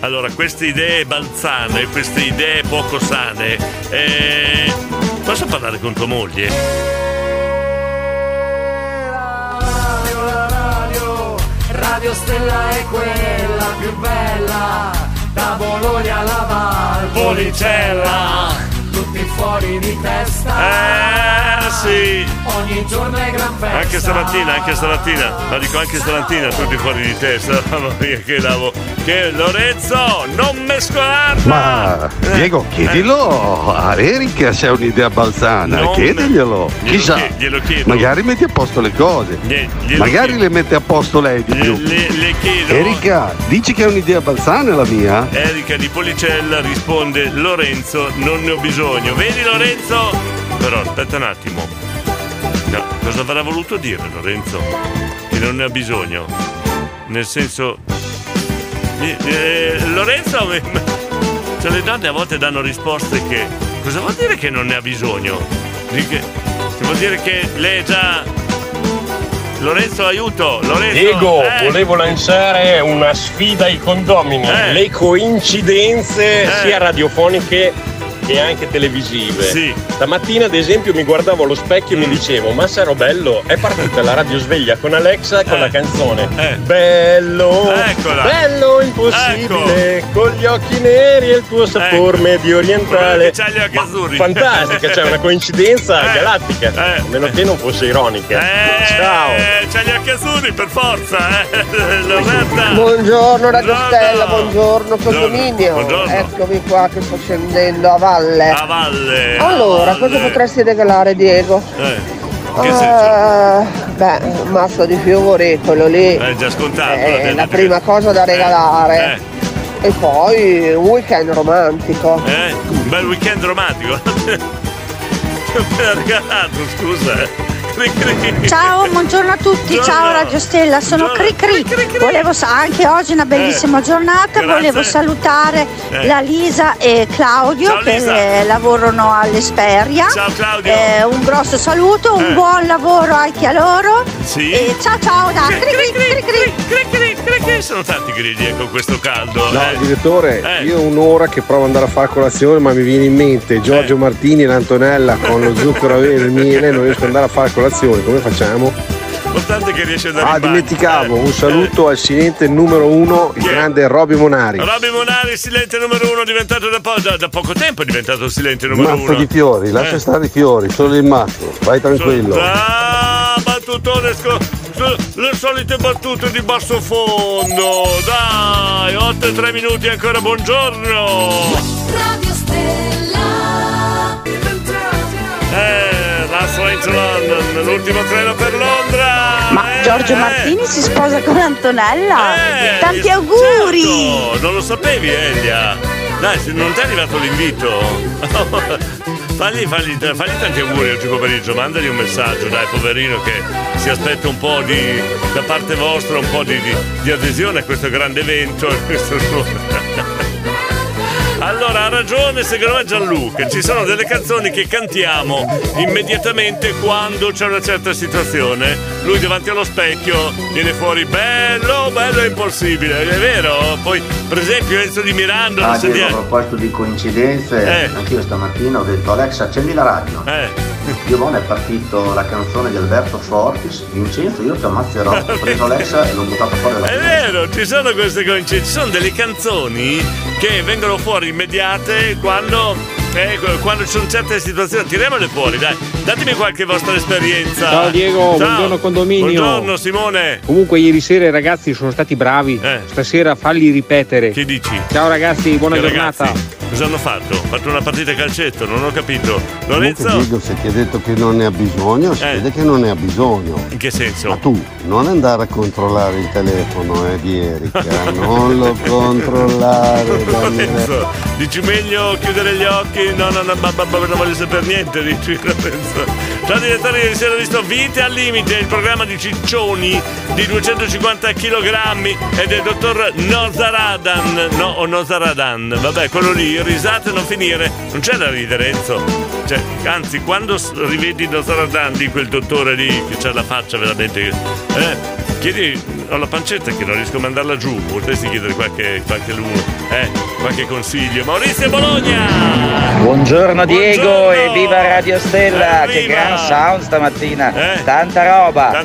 Allora, queste idee balzane, queste idee poco sane, posso parlare con tua moglie? La radio, Radio Stella è quella più bella, da Bologna alla Valpolicella, tutti fuori di testa. Sì. Ogni giorno è gran festa. Anche stamattina. Ma dico anche stamattina tutti fuori di testa. Mamma mia, che lavo. Che Lorenzo, non mescolarla. Ma Diego, chiedilo a Erika se ha un'idea balzana. Chiediglielo. Chissà. Glielo chiedo. Magari metti a posto le cose. Le mette a posto lei di più. Le chiedo. Erika, dici che è un'idea balzana la mia? Erika di Policella risponde: Lorenzo, non ne ho bisogno. Vedi Lorenzo? Però aspetta un attimo, no, cosa avrà voluto dire Lorenzo? Che non ne ha bisogno, nel senso Lorenzo, cioè, le donne a volte danno risposte che cosa vuol dire che non ne ha bisogno? Vuol dire che lei già... Lorenzo, aiuto! Lorenzo, Diego, volevo lanciare una sfida ai condomini, le coincidenze sia radiofoniche e anche televisive. Sì. Stamattina ad esempio mi guardavo allo specchio e mi dicevo: ma sarò bello? È partita la radio sveglia con Alexa con la canzone Bello. Eccola. Bello impossibile, ecco, con gli occhi neri e il tuo sapore medio orientale. Fantastica, c'è una coincidenza galattica, a meno che non fosse ironica. Ciao. C'è gli occhi azzurri per forza, Buongiorno Radio Stella, buongiorno condominio. Eccomi qua che sto scendendo a valle. Allora, cosa potresti regalare, Diego? Che senso? Un mazzo di fiori, quello lì. È già scontato. È la prima cosa da regalare. E poi un weekend romantico. Un bel weekend romantico. Me l'ha regalato, scusa. Ciao, buongiorno a tutti, Giorgio. Ciao Radio Stella, sono Cricri. Volevo anche oggi è una bellissima giornata, grazie. Volevo salutare la Lisa e Claudio. Ciao, che Lisa. Lavorano all'Esperia. Ciao Claudio. Un grosso saluto, un buon lavoro anche a loro. Sì. E ciao ciao da Cricri. Sono tanti gridi con questo caldo. No, direttore, io un'ora che provo ad andare a fare colazione, ma mi viene in mente Giorgio Martini e l'Antonella con lo zucchero e il miele, non riesco ad andare a fare colazione, come facciamo? Importante che riesce ad arrivare. Ah, dimenticavo, un saluto al silente numero uno, il grande Roby Monari. Roby Monari, silente numero uno, diventato da poco tempo è diventato silente numero uno. Mazzo di fiori, lascia stare i fiori, sono il mazzo, vai tranquillo. Ah, battutone, le solite battute di basso fondo. Dai, 8 e 3 minuti ancora, buongiorno. Radio Stella. Last Flight to London, l'ultimo treno per Londra. Ma Giorgio Martini si sposa con Antonella? Tanti auguri! Certo, non lo sapevi, Elia? Dai, se non ti è arrivato l'invito. Fagli tanti auguri oggi pomeriggio, mandagli un messaggio, dai, poverino, che si aspetta un po' di da parte vostra, un po' di adesione a questo grande evento. Allora, ha ragione secondo me Gianluca, ci sono delle canzoni che cantiamo immediatamente quando c'è una certa situazione. Lui davanti allo specchio viene fuori bello è impossibile, è vero? Poi per esempio Enzo di Mirandola. Ah, a proposito di coincidenze, anch'io stamattina ho detto Alexa accendi la radio. Giovanni è partito la canzone di Alberto Fortis, Vincenzo io ti ammazzerò, ho preso Alexa e l'ho buttato fuori dalla radio. È vero, ci sono queste coincidenze, ci sono delle canzoni che vengono fuori immediate quando ci sono certe situazioni. Tiriamole fuori, dai, datemi qualche vostra esperienza. Ciao Diego, ciao. Buongiorno condominio. Buongiorno Simone. Comunque ieri sera i ragazzi sono stati bravi, stasera falli ripetere. Che dici? Ciao ragazzi, buona giornata. Ragazzi, cosa hanno fatto? Fatto una partita a calcetto, non ho capito. Lorenzo? Comunque, Diego, se ti ha detto che non ne ha bisogno, si vede che non ne ha bisogno. In che senso? Ma tu non andare a controllare il telefono di Erika, non lo controllare. Lorenzo, dici meglio chiudere gli occhi? No, non voglio sapere niente, dici, Lorenzo. Ciao direttore, ieri sera ho visto Vite al Limite, il programma di ciccioni di 250 kg è del dottor Nowzaradan, vabbè, quello lì, risate non finire, non c'è da ridere, Enzo. Cioè, anzi, quando rivedi Nowzaradan di quel dottore lì che c'ha la faccia veramente chiedi, ho la pancetta che non riesco a mandarla giù, potresti chiedere qualche consiglio. Maurizio Bologna! Buongiorno Diego, buongiorno. Evviva Radio Stella, che gran sound stamattina, tanta roba.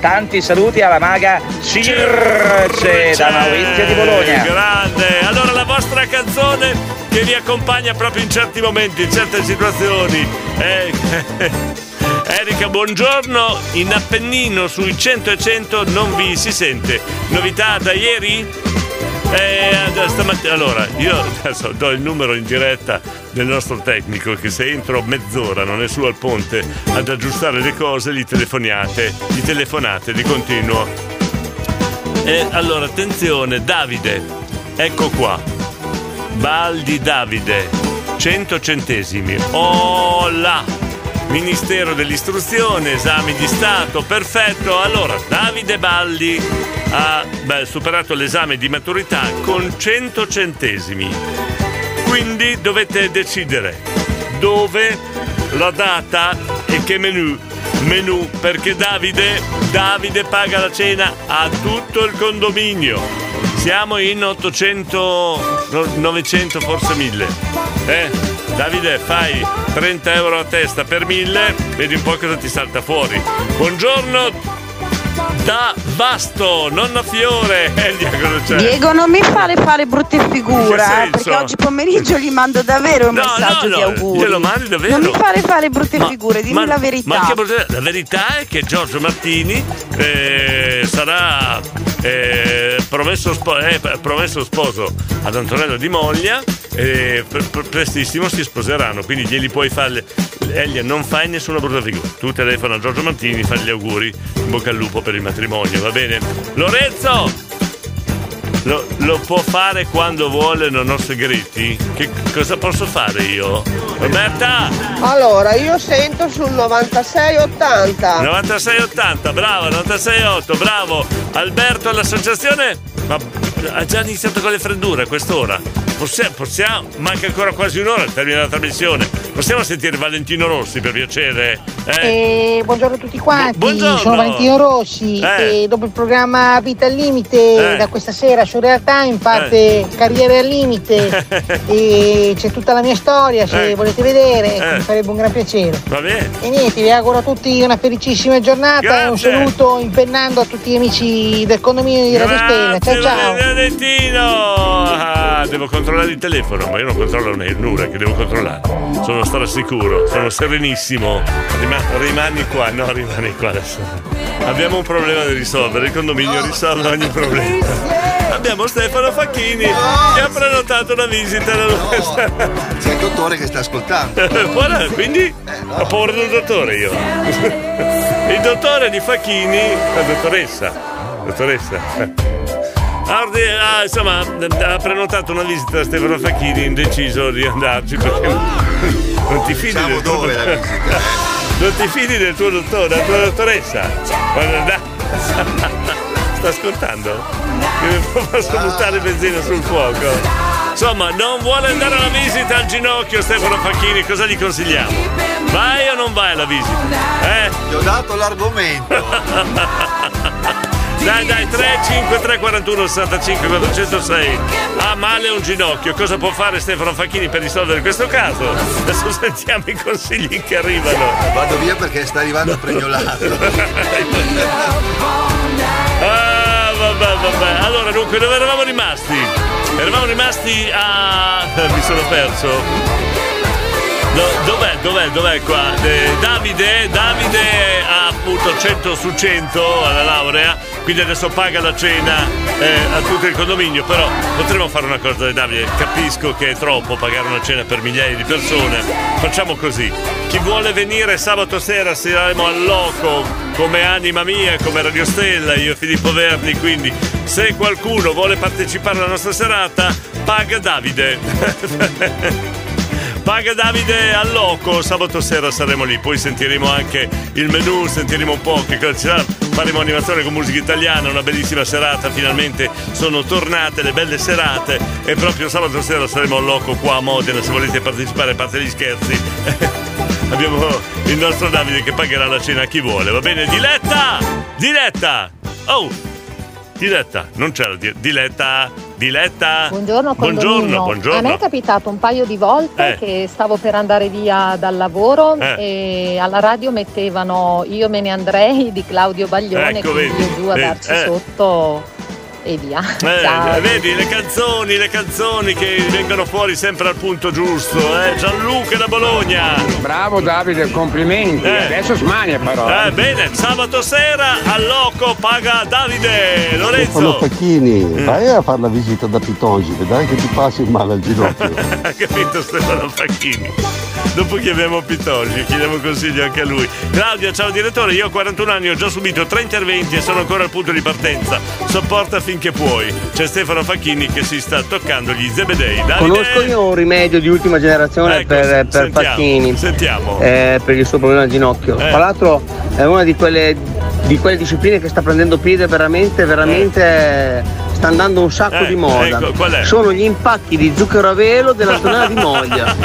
Tanti saluti alla maga Circe da Maurizio di Bologna. Grande! Allora la vostra canzone che vi accompagna proprio in certi momenti, in certe situazioni. Erika, buongiorno. In Appennino sui 100 non vi si sente. Novità da ieri? Allora, io adesso do il numero in diretta del nostro tecnico che se entro mezz'ora non è su al ponte ad aggiustare le cose, gli telefonate di continuo. Allora, attenzione, Davide, ecco qua, Baldi Davide, 100 centesimi. Oh là! Ministero dell'Istruzione, esami di Stato, perfetto. Allora, Davide Balli ha superato l'esame di maturità con 100 centesimi. Quindi dovete decidere dove, la data e che menù, perché Davide paga la cena a tutto il condominio. Siamo in 800, 900, forse 1000. Davide, fai 30 euro a testa per 1000, vedi un po' cosa ti salta fuori. Buongiorno da Vasto, nonna Fiore. Diego, non mi fare brutte figure, perché oggi pomeriggio gli mando davvero un messaggio di auguri. Glielo mandi davvero? Non mi fare brutte figure, dimmi la verità. Ma anche la verità è che Giorgio Martini sarà promesso sposo ad Antonella di Moglia. E prestissimo si sposeranno, quindi glieli puoi fare. Elia, non fai nessuna brutta figura. Tu telefona a Giorgio Martini, fai gli auguri, in bocca al lupo per il matrimonio, va bene? Lorenzo! Lo può fare quando vuole, non ho segreti. Che cosa posso fare io? Roberta! Allora, io sento sul 9680. 9680, bravo, 968, bravo. Alberto all'associazione? Ma ha già iniziato con le freddure a quest'ora. Possiamo, manca ancora quasi un'ora al termine della trasmissione. Possiamo sentire Valentino Rossi, per piacere? Buongiorno a tutti quanti. Buongiorno. Sono Valentino Rossi. E dopo il programma Vita al Limite, da questa sera su Real Time parte Carriere al Limite. E c'è tutta la mia storia, se volete vedere, mi farebbe un gran piacere. Va bene. E niente, vi auguro a tutti una felicissima giornata. Grazie. E un saluto impennando a tutti gli amici del condominio di Radio Stella. Ciao ciao. Valentino. Ah, devo controllare il telefono, ma io non controllo nulla, che devo controllare. Sono sicuro, sono serenissimo. Rimani qua, no, rimani qua adesso. Abbiamo un problema da risolvere, il condominio risolve ogni problema. Abbiamo Stefano Facchini che ha prenotato una visita. C'è il dottore che sta ascoltando. Buona, quindi ho paura del dottore io. Il dottore di Facchini, la dottoressa. Insomma, ha prenotato una visita a Stefano Facchini, indeciso di andarci perché non ti fidi del tuo dottore. Non ti fidi del tuo dottore, della tua dottoressa. Sta ascoltando? Mi posso buttare benzina sul fuoco. Insomma, non vuole andare alla visita al ginocchio Stefano Facchini, cosa gli consigliamo? Vai o non vai alla visita? Ti ho dato l'argomento. Dai, 353 41 65 406. Ha male un ginocchio. Cosa può fare Stefano Facchini per risolvere questo caso? Adesso sentiamo i consigli che arrivano. Vado via perché sta arrivando pregnolato. Vabbè. Allora, dunque, dove eravamo rimasti? Eravamo rimasti a... mi sono perso. Dov'è qua? Davide ha appunto 100 su 100 alla laurea, quindi adesso paga la cena a tutto il condominio, però potremmo fare una cosa di Davide, capisco che è troppo pagare una cena per migliaia di persone, facciamo così, chi vuole venire sabato sera saremo al Loco come Anima Mia, come Radio Stella, io e Filippo Verni, quindi se qualcuno vuole partecipare alla nostra serata paga Davide. Paga Davide al Loco, sabato sera saremo lì, poi sentiremo anche il menù, sentiremo un po' che cosa ci sarà, faremo animazione con musica italiana, una bellissima serata, finalmente sono tornate le belle serate e proprio sabato sera saremo al Loco qua a Modena, se volete partecipare, a parte gli scherzi, abbiamo il nostro Davide che pagherà la cena a chi vuole, va bene? Diletta! Oh! Diletta, non c'era Diletta! Diletta. Buongiorno. A me è capitato un paio di volte che stavo per andare via dal lavoro e alla radio mettevano Io me ne andrei di Claudio Baglione, ecco, vedi, giù a darci sotto e via. Vedi le canzoni che vengono fuori sempre al punto giusto. Gianluca da Bologna. Bravo Davide, complimenti. Adesso smania però. Bene, sabato sera al Loco paga Davide. Lorenzo. Stefano Facchini, vai a fare la visita da Pitonci, vedrai che ti passi male al ginocchio. Capito Stefano Facchini. Dopo chiamiamo Pitonci, chiediamo consiglio anche a lui. Claudia, ciao direttore, io ho 41 anni, ho già subito 3 interventi e sono ancora al punto di partenza. Sopporta finché puoi. C'è Stefano Facchini che si sta toccando gli zebedei. Davide. Conosco io un rimedio di ultima generazione, ecco, per Facchini. Sentiamo. Per il suo problema al ginocchio. Tra l'altro è una di quelle discipline che sta prendendo piede veramente. Sta andando un sacco di moda. Ecco, qual è? Sono gli impacchi di zucchero a velo della Antonella di Moglia.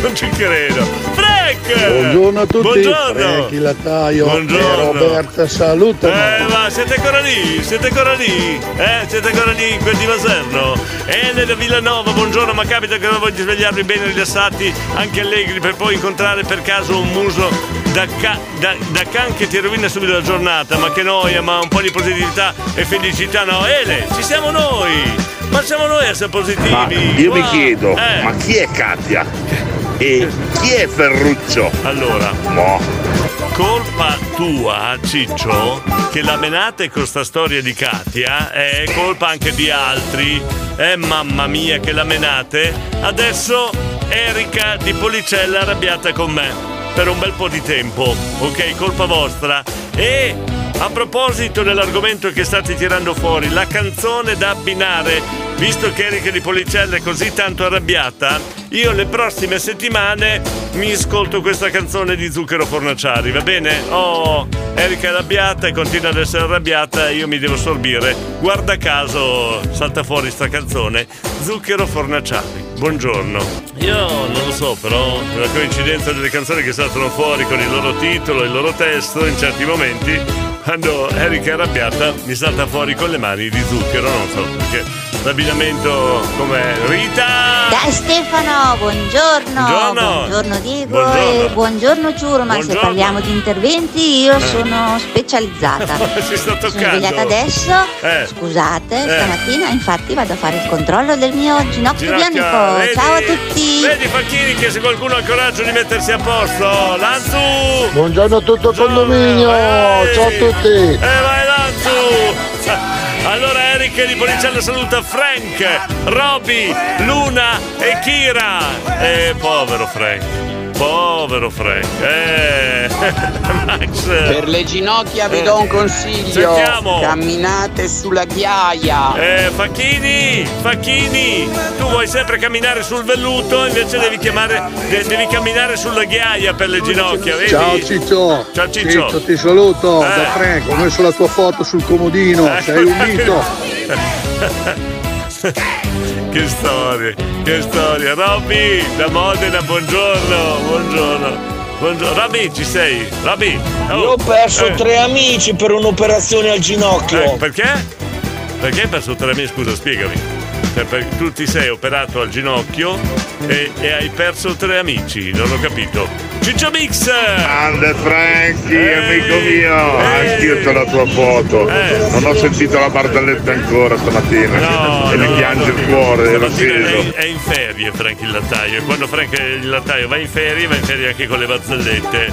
Non ci credo. Frank! Buongiorno a tutti. Buongiorno. Frank, lattaio. Buongiorno. Roberta, saluta. Ma siete ancora lì? Siete ancora lì in quel di Maserno? Elena Villanova, buongiorno, ma capita che non voglio svegliarvi bene rilassati, anche allegri, per poi incontrare per caso un muso da can che ti rovina subito la giornata, ma che noia, ma un po' di positività e felicità, no? Ele, ci siamo noi, ma siamo noi a essere positivi. Ma io mi chiedo, ma chi è Katia? E chi è Ferruccio? Allora, colpa tua, Ciccio, che la menate con sta storia di Katia, è colpa anche di altri, mamma mia che la menate. Adesso Erika di Policella arrabbiata con me per un bel po' di tempo, ok? Colpa vostra. E A proposito dell'argomento che state tirando fuori, la canzone da abbinare, visto che Erika di Policella è così tanto arrabbiata, io le prossime settimane mi ascolto questa canzone di Zucchero Fornaciari, va bene? Oh, Erika è arrabbiata e continua ad essere arrabbiata, io mi devo sorbire. Guarda caso salta fuori sta canzone, Zucchero Fornaciari. Buongiorno. Io non lo so, però la coincidenza delle canzoni che saltano fuori con il loro titolo, il loro testo, in certi momenti, quando Erika è arrabbiata mi salta fuori Con le mani di zucchero, non so perché. L'abbinamento com'è? Rita! Dai Stefano, buongiorno! Buongiorno, buongiorno Diego, buongiorno. E buongiorno Ciurma, buongiorno. Se parliamo di interventi io sono specializzata. Si sta toccando. Sono svegliata adesso, scusate, stamattina infatti vado a fare il controllo del mio ginocchio bianco. Vedi? Ciao a tutti! Vedi Facchini che se qualcuno ha il coraggio di mettersi a posto, Lanzu! Buongiorno a tutto il condominio, ciao a tutti! E vai Lanzu! Allora Erika di Policella saluta Frank, Roby, Luna e Kira. Povero Frank, povero Frank. Max. Per le ginocchia vi do un consiglio. Sentiamo. Camminate sulla ghiaia. Facchini, tu vuoi sempre camminare sul velluto, invece devi camminare sulla ghiaia per le ginocchia, vedi? Ciao Ciccio. Ciccio, ti saluto da Frank, ho messo la tua foto sul comodino, sei un mito. Che storia. Robby da Modena, buongiorno. Buongiorno, Robby, ci sei? Robby? Oh. Io ho perso 3 amici per un'operazione al ginocchio. Perché? Perché hai perso 3 amici? Scusa, spiegami. Tu ti sei operato al ginocchio e hai perso 3 amici, non ho capito. Ciccio Mix! Grande Franky, amico mio, anch'io c'ho la tua foto. Non ho sentito la barzelletta ancora stamattina. No, mi piange il cuore, ero sceso. È in ferie Franky il lattaio, e quando Franky il lattaio va in ferie anche con le barzellette.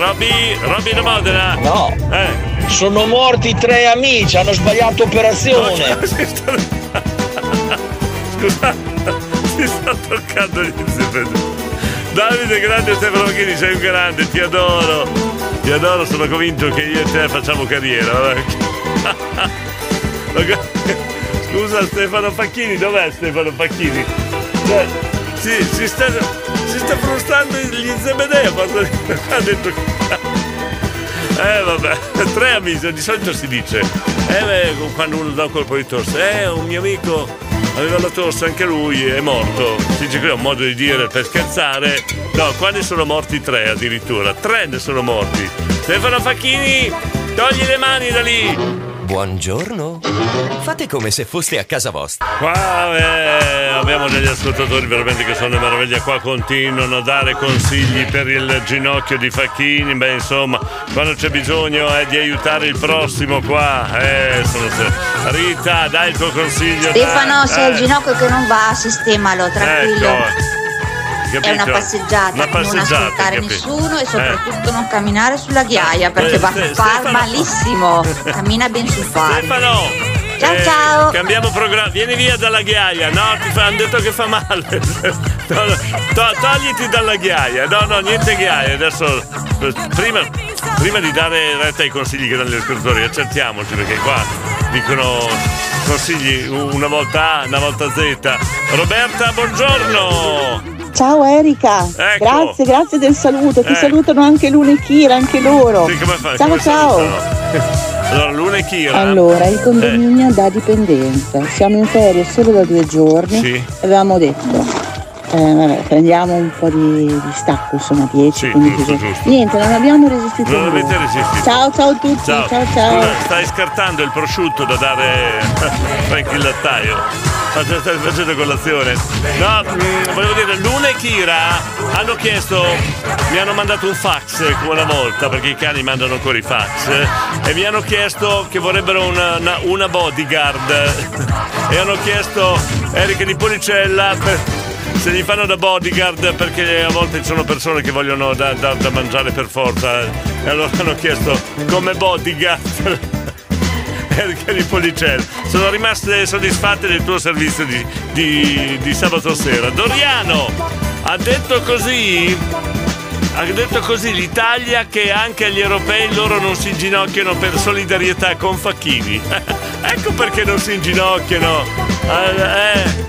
Robby da Modena? No. Sono morti 3 amici, hanno sbagliato operazione. Si sta toccando gli zeppetti. Davide, grande Stefano Chini, sei un grande, ti adoro, sono convinto che io e te facciamo carriera. Scusa Stefano Facchini, dov'è Stefano Facchini? Cioè, si sta frustando gli zebedei, ha detto vabbè, 3 amici, di solito si dice quando uno dà un colpo di tosse, un mio amico aveva la tosse, anche lui è morto. Si dice che è un modo di dire per scherzare. No, qua ne sono morti 3 addirittura. 3 ne sono morti. Stefano Facchini, togli le mani da lì. Buongiorno. Fate come se foste a casa vostra. Qua abbiamo degli ascoltatori veramente che sono di meraviglia. Qua continuano a dare consigli per il ginocchio di Facchini. Beh, insomma, quando c'è bisogno di aiutare il prossimo qua. Rita, dai il tuo consiglio. Stefano, se è il ginocchio che non va, sistemalo, tranquillo. Ecco. Capito? È una passeggiata, non ascoltare nessuno e soprattutto non camminare sulla ghiaia perché va malissimo. Cammina ben sul faro. Stefano, ciao. Cambiamo programma, vieni via dalla ghiaia. No, hanno detto che fa male. No, togliti dalla ghiaia. No, niente ghiaia. Adesso prima di dare retta ai consigli che danno gli ascoltatori, accertiamoci perché qua dicono consigli una volta A, una volta Z. Roberta, buongiorno. Ciao Erika, ecco. grazie del saluto, ti salutano anche Luna e Kira, anche loro. Sì, ciao. Allora, Luna e Kira. Allora, il condominio da dipendenza, siamo in ferie solo da 2 giorni, sì. Avevamo detto, prendiamo un po' di stacco, insomma 10, sì, 15 giusto. Niente, non abbiamo resistito. Non avete resistito. Ciao a tutti, ciao. Stai scartando il prosciutto da dare Franky il lattaio. Stai facendo colazione. No, volevo dire, Luna e Kira hanno chiesto, mi hanno mandato un fax una volta, perché i cani mandano ancora i fax, e mi hanno chiesto che vorrebbero una bodyguard. E hanno chiesto Erika di Policella se gli fanno da bodyguard, perché a volte ci sono persone che vogliono da mangiare per forza. E allora hanno chiesto come bodyguard Erika di Policella. Sono rimaste soddisfatte del tuo servizio di sabato sera. Doriano ha detto così Ha detto così l'Italia che anche agli europei loro non si inginocchiano per solidarietà con Facchini. Ecco perché non si inginocchiano.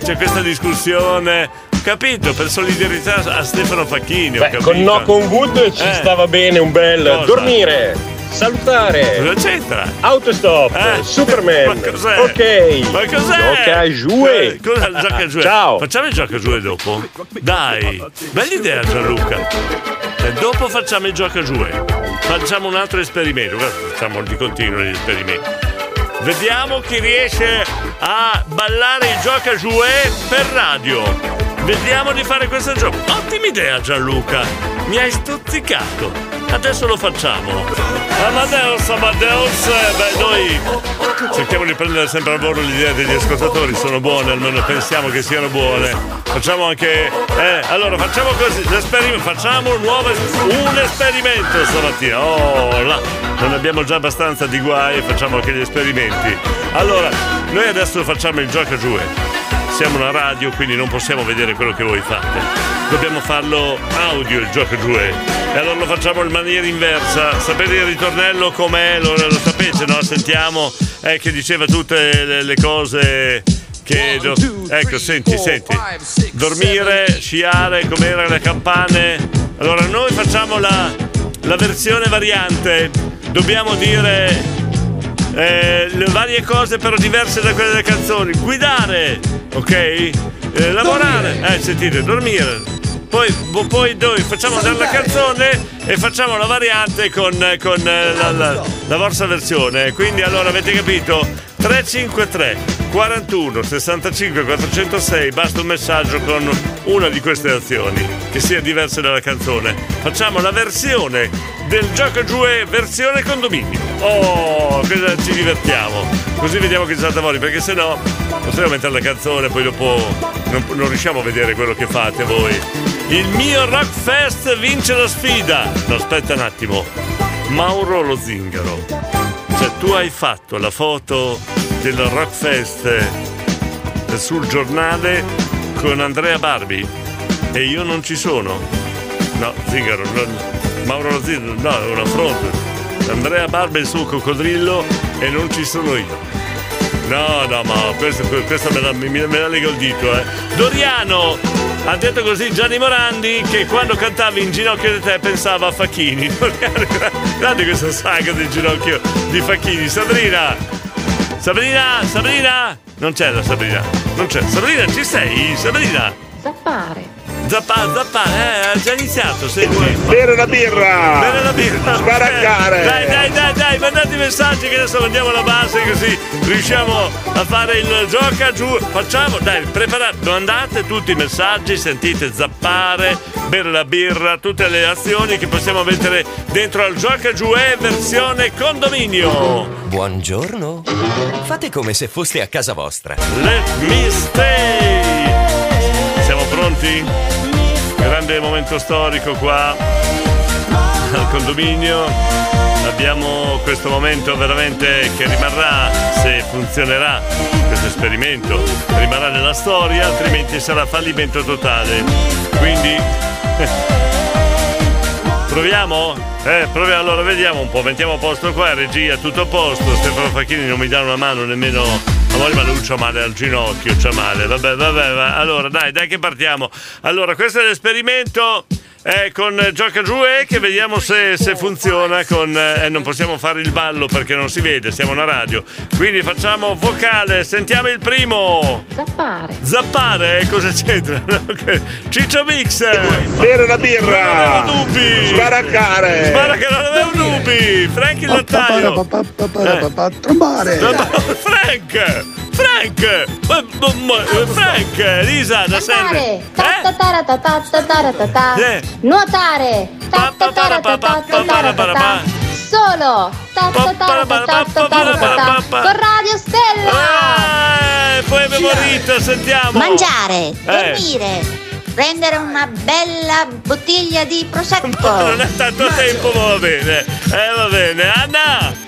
C'è questa discussione. Capito, per solidarietà a Stefano Facchini. Beh, con No con Good ci stava bene un bel cosa? Dormire, salutare. Cosa c'entra? Autostop, Superman. Ma cos'è? Ok. Ma cos'è? Gioca a giue. Cosa gioca a giue? Ciao. Facciamo il gioco a giue dopo. Dai. Bella idea Gianluca. E dopo facciamo il gioco a giue. Facciamo un altro esperimento. Facciamo di continuo gli esperimenti. Vediamo chi riesce a ballare il gioco a giue per radio. Vediamo di fare questo gioco. Ottima idea Gianluca, mi hai stuzzicato. Adesso lo facciamo. Amadeus, beh noi cerchiamo di prendere sempre a volo l'idea degli ascoltatori, sono buone, almeno pensiamo che siano buone. Facciamo anche... allora facciamo così, facciamo un esperimento stamattina. Oh là, non abbiamo già abbastanza di guai, facciamo anche gli esperimenti. Allora, noi adesso facciamo il gioco a giue. Siamo una radio, quindi non possiamo vedere quello che voi fate. Dobbiamo farlo audio il gioco giue. E allora lo facciamo in maniera inversa. Sapete il ritornello com'è? Lo sapete, no? Sentiamo. Che diceva tutte le cose che... ecco, senti. Dormire, sciare, com'era le campane. Allora noi facciamo la versione variante. Dobbiamo dire... le varie cose però diverse da quelle delle canzoni. Guidare, ok? Lavorare, sentite, dormire. Poi noi facciamo la canzone e facciamo la variante con la vostra versione. Quindi allora avete capito? 353 41 65 406. Basta un messaggio con una di queste azioni che sia diversa dalla canzone. Facciamo la versione del gioco giue, versione condominio. Oh, ci divertiamo. Così vediamo che siate voi, perché se no possiamo mettere la canzone, poi dopo non riusciamo a vedere quello che fate voi. Il mio Rock Fest vince la sfida. No, aspetta un attimo. Mauro Lo Zingaro. Cioè, tu hai fatto la foto del Rock Fest sul giornale con Andrea Barbi e io non ci sono. No, Zingaro, Mauro Lo Zingaro, no, è un affronto. Andrea Barba e il suo coccodrillo e non ci sono io. No, ma questa me la lega il dito, Doriano ha detto così Gianni Morandi che quando cantava In ginocchio di te pensava a Facchini. Doriano, guardate questa saga del ginocchio di Facchini. Sabrina! Non c'è la Sabrina. Non c'è. Sabrina, ci sei? Sabrina! Zappare, ha già iniziato, senti. Bere la birra. Sbaraccare. Dai, mandate i messaggi che adesso mandiamo alla base così riusciamo a fare il gioca giù. Facciamo, dai, preparate, mandate tutti i messaggi, sentite zappare, bere la birra, tutte le azioni che possiamo mettere dentro al gioca giù è versione condominio. Buongiorno. Fate come se foste a casa vostra. Let me stay. Siamo pronti? Grande momento storico qua al condominio. Abbiamo questo momento veramente che rimarrà, se funzionerà questo esperimento, rimarrà nella storia, altrimenti sarà fallimento totale. Quindi proviamo? Proviamo, allora vediamo un po', mettiamo a posto qua, regia, tutto a posto. Stefano Facchini non mi dà una mano nemmeno. Ma lui c'ha male al ginocchio, c'ha male. Vabbè. Allora, dai che partiamo. Allora, questo è l'esperimento con Gioca Giue che vediamo se funziona con... non possiamo fare il ballo perché non si vede, siamo una radio. Quindi facciamo vocale, sentiamo il primo. Zappare, cosa c'entra? Ciccio Mix. Bere la birra. Non avevo dubbi. Sbaraccare, non avevo dubbi. Frank il notaio. Trombare. Frank, Elisa da sempre. Nuotare. Solo. Con Radio Stella. Poi abbiamo Rita, sentiamo. Mangiare, dormire. Prendere una bella bottiglia di prosecco. Non è tanto tempo, ma va bene. Anna.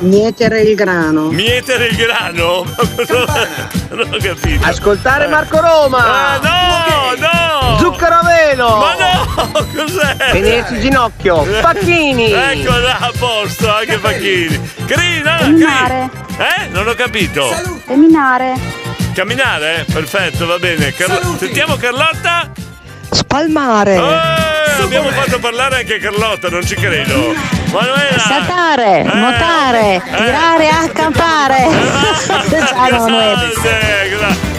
Mietere il grano. Mietere il grano? Non ho capito. Ascoltare Marco Roma. Ah no, okay. No. Zucchero velo. Ma no, cos'è? Vederci ginocchio. Facchini. Ecco, a posto, anche Facchini. Crina. Camminare. Non ho capito. Salute. Camminare. Camminare? Perfetto, va bene. Sentiamo Carlotta. Spalmare. Abbiamo fatto parlare anche Carlotta, non ci credo. Manuela. Saltare, nuotare, tirare a campare.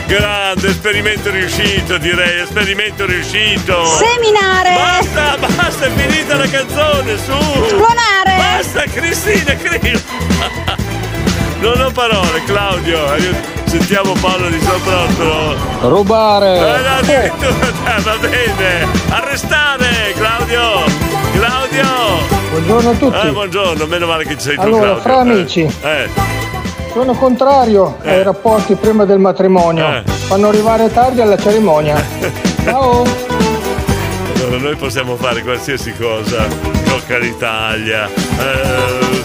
Grande esperimento riuscito, direi. Esperimento riuscito. Seminare. Basta, è finita la canzone, su. Scuonare. Basta, Cristina, non ho parole, Claudio. Sentiamo Paolo di Soprotto. Rubare. Va bene. Arrestare, Claudio. Buongiorno a tutti. Buongiorno, meno male che sei tu, Claudio. Fra amici. Sono contrario ai rapporti prima del matrimonio. Fanno arrivare tardi alla cerimonia. Ciao. Allora, noi possiamo fare qualsiasi cosa. Tocca l'Italia,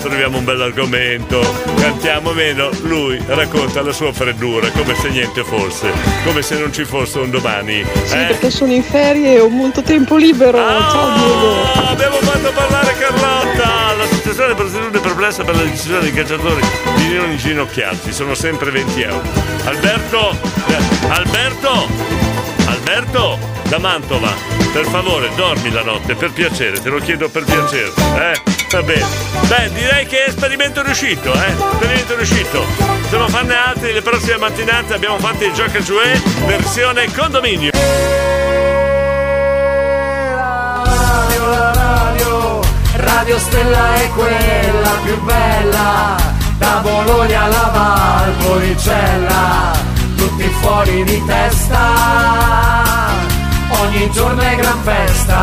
troviamo un bell'argomento, cantiamo meno, lui racconta la sua freddura come se niente fosse, come se non ci fosse un domani. Sì, perché sono in ferie e ho molto tempo libero. Ciao Diego. Abbiamo fatto parlare Carlotta. L'associazione Prostitute perplessa per la decisione dei cacciatori di non inginocchiarsi, sono sempre 20 euro. Alberto da Mantova, per favore dormi la notte, per piacere, te lo chiedo per piacere, va bene. Beh, direi che è esperimento riuscito, se non fanno altri le prossime mattinate abbiamo fatto il Gioca Giuè versione condominio. Radio Stella è quella più bella, da Bologna alla Valpolicella, tutti fuori di testa. Ogni giorno è gran festa.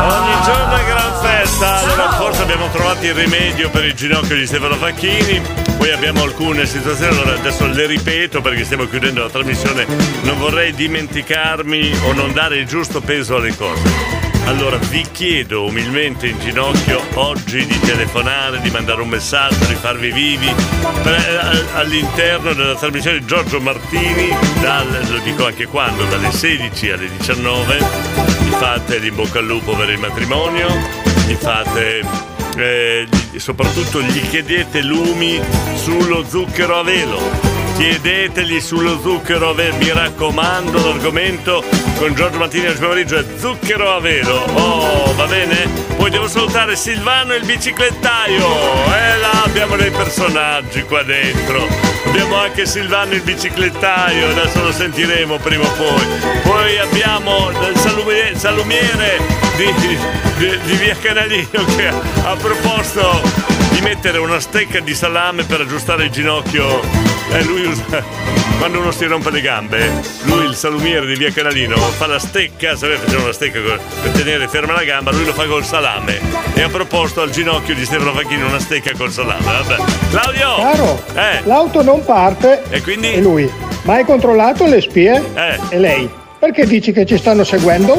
Allora forse abbiamo trovato il rimedio per il ginocchio di Stefano Facchini. Poi abbiamo alcune situazioni. Allora adesso le ripeto perché stiamo chiudendo la trasmissione. Non vorrei dimenticarmi o non dare il giusto peso alle cose. Allora vi chiedo umilmente in ginocchio oggi di telefonare, di mandare un messaggio, di farvi vivi all'interno della trasmissione Giorgio Martini, lo dico anche quando, dalle 16 alle 19. Gli fate l'inbocca al lupo per il matrimonio, gli fate... soprattutto gli chiedete lumi sullo zucchero a velo. Chiedetegli sullo zucchero a velo, mi raccomando, l'argomento con Giorgio Martini oggi pomeriggio è zucchero a velo. Oh, va bene? Poi devo salutare Silvano il biciclettaio. Là abbiamo dei personaggi qua dentro. Abbiamo anche Silvano il biciclettaio, adesso lo sentiremo prima o poi. Poi abbiamo il salumiere di Via Canalino che ha proposto di mettere una stecca di salame per aggiustare il ginocchio. Lui quando uno si rompe le gambe, lui il salumiere di Via Canalino fa la stecca, se faceva una stecca per tenere ferma la gamba, lui lo fa col salame e ha proposto al ginocchio di Stefano Facchini una stecca col salame. Vabbè. Claudio! Caro, l'auto non parte e quindi? E lui, ma hai controllato le spie? E lei, perché dici che ci stanno seguendo?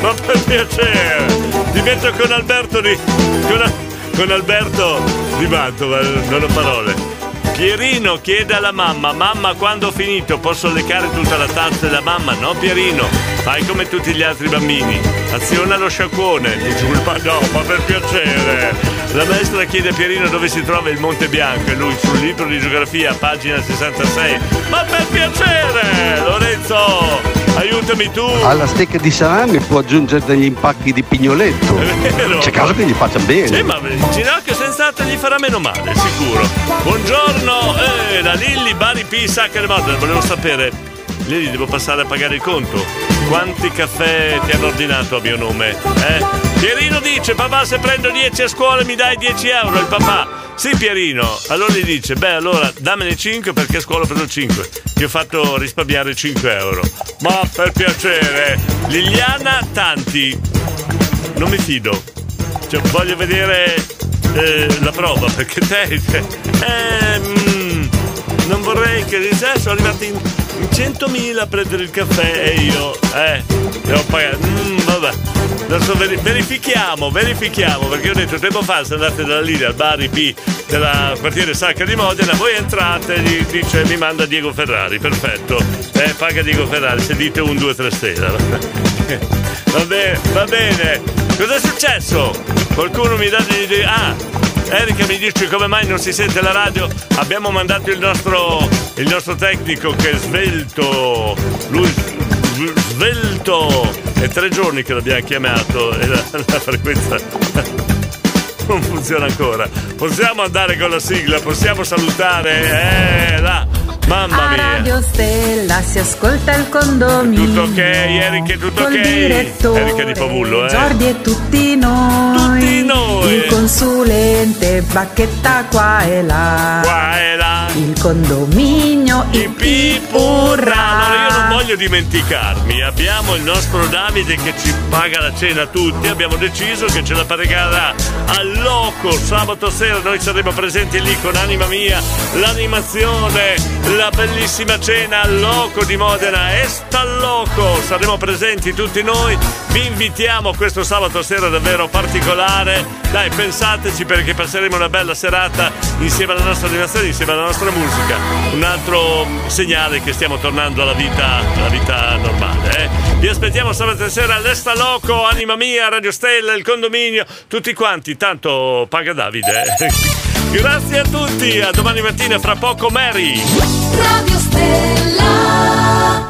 Ma per piacere! Ti metto con Alberto di... con Alberto di Mantova, non ho parole. Pierino chiede alla mamma: mamma, quando ho finito posso leccare tutta la tazza della mamma? No Pierino, fai come tutti gli altri bambini, aziona lo sciacquone. Dici, ma no, ma per piacere. La maestra chiede a Pierino dove si trova il Monte Bianco e lui sul libro di geografia pagina 66. Ma per piacere. Lorenzo, aiutami tu. Alla stecca di salame può aggiungere degli impacchi di pignoletto. È vero. C'è caso che gli faccia bene. Sì, ma il ginocchio senz'altro gli farà meno male, sicuro. Buongiorno, la Lilli Bari Pisa che madre. Volevo sapere, Lilli, devo passare a pagare il conto. Quanti caffè ti hanno ordinato a mio nome? Pierino dice: papà, se prendo 10 a scuola mi dai 10 euro. Il papà: sì Pierino. Allora gli dice: beh, allora dammene 5 perché a scuola prendo 5. Ti ho fatto risparmiare 5 euro. Ma per piacere. Liliana Tanti: non mi fido, cioè voglio vedere la prova perché te Non vorrei che di sé sono arrivati in 100.000 a prendere il caffè e io, devo pagare. Vabbè. Adesso verifichiamo, perché ho detto tempo fa, se andate da lì al bar IP del quartiere Sacca di Modena, voi entrate, gli dice mi manda Diego Ferrari, perfetto. Paga Diego Ferrari, se dite 1, 2, 3 stella. Va bene, va bene. Cos'è successo? Qualcuno mi dà di... Erika mi dice come mai non si sente la radio. Abbiamo mandato il nostro tecnico che è svelto. Lui svelto. È 3 giorni che l'abbiamo chiamato e la frequenza non funziona ancora. Possiamo andare con la sigla? Possiamo salutare? Mamma mia. A Radio Stella si ascolta il condominio. Tutto ok, Erika, tutto ok. Erika di Pavullo, Giorgi e tutti noi. Tutti noi. Il consulente bacchetta qua e là. Qua e là. Il condominio ipipurra. Allora io non voglio dimenticarmi. Abbiamo il nostro Davide che ci paga la cena a tutti. Abbiamo deciso che ce la pagherà al Loco sabato sera. Noi saremo presenti lì con Anima Mia, l'animazione, la bellissima cena al Loco di Modena. E sta al Loco saremo presenti tutti noi. Vi invitiamo questo sabato sera davvero particolare. Dai, pensateci, perché passeremo una bella serata insieme alla nostra animazione, insieme alla nostra musica. Un altro segnale che stiamo tornando alla vita normale. Vi aspettiamo sabato sera all'Esta Loco, Anima Mia, Radio Stella, il condominio, tutti quanti, tanto paga Davide. Grazie a tutti, a domani mattina, fra poco Mary. Radio Stella.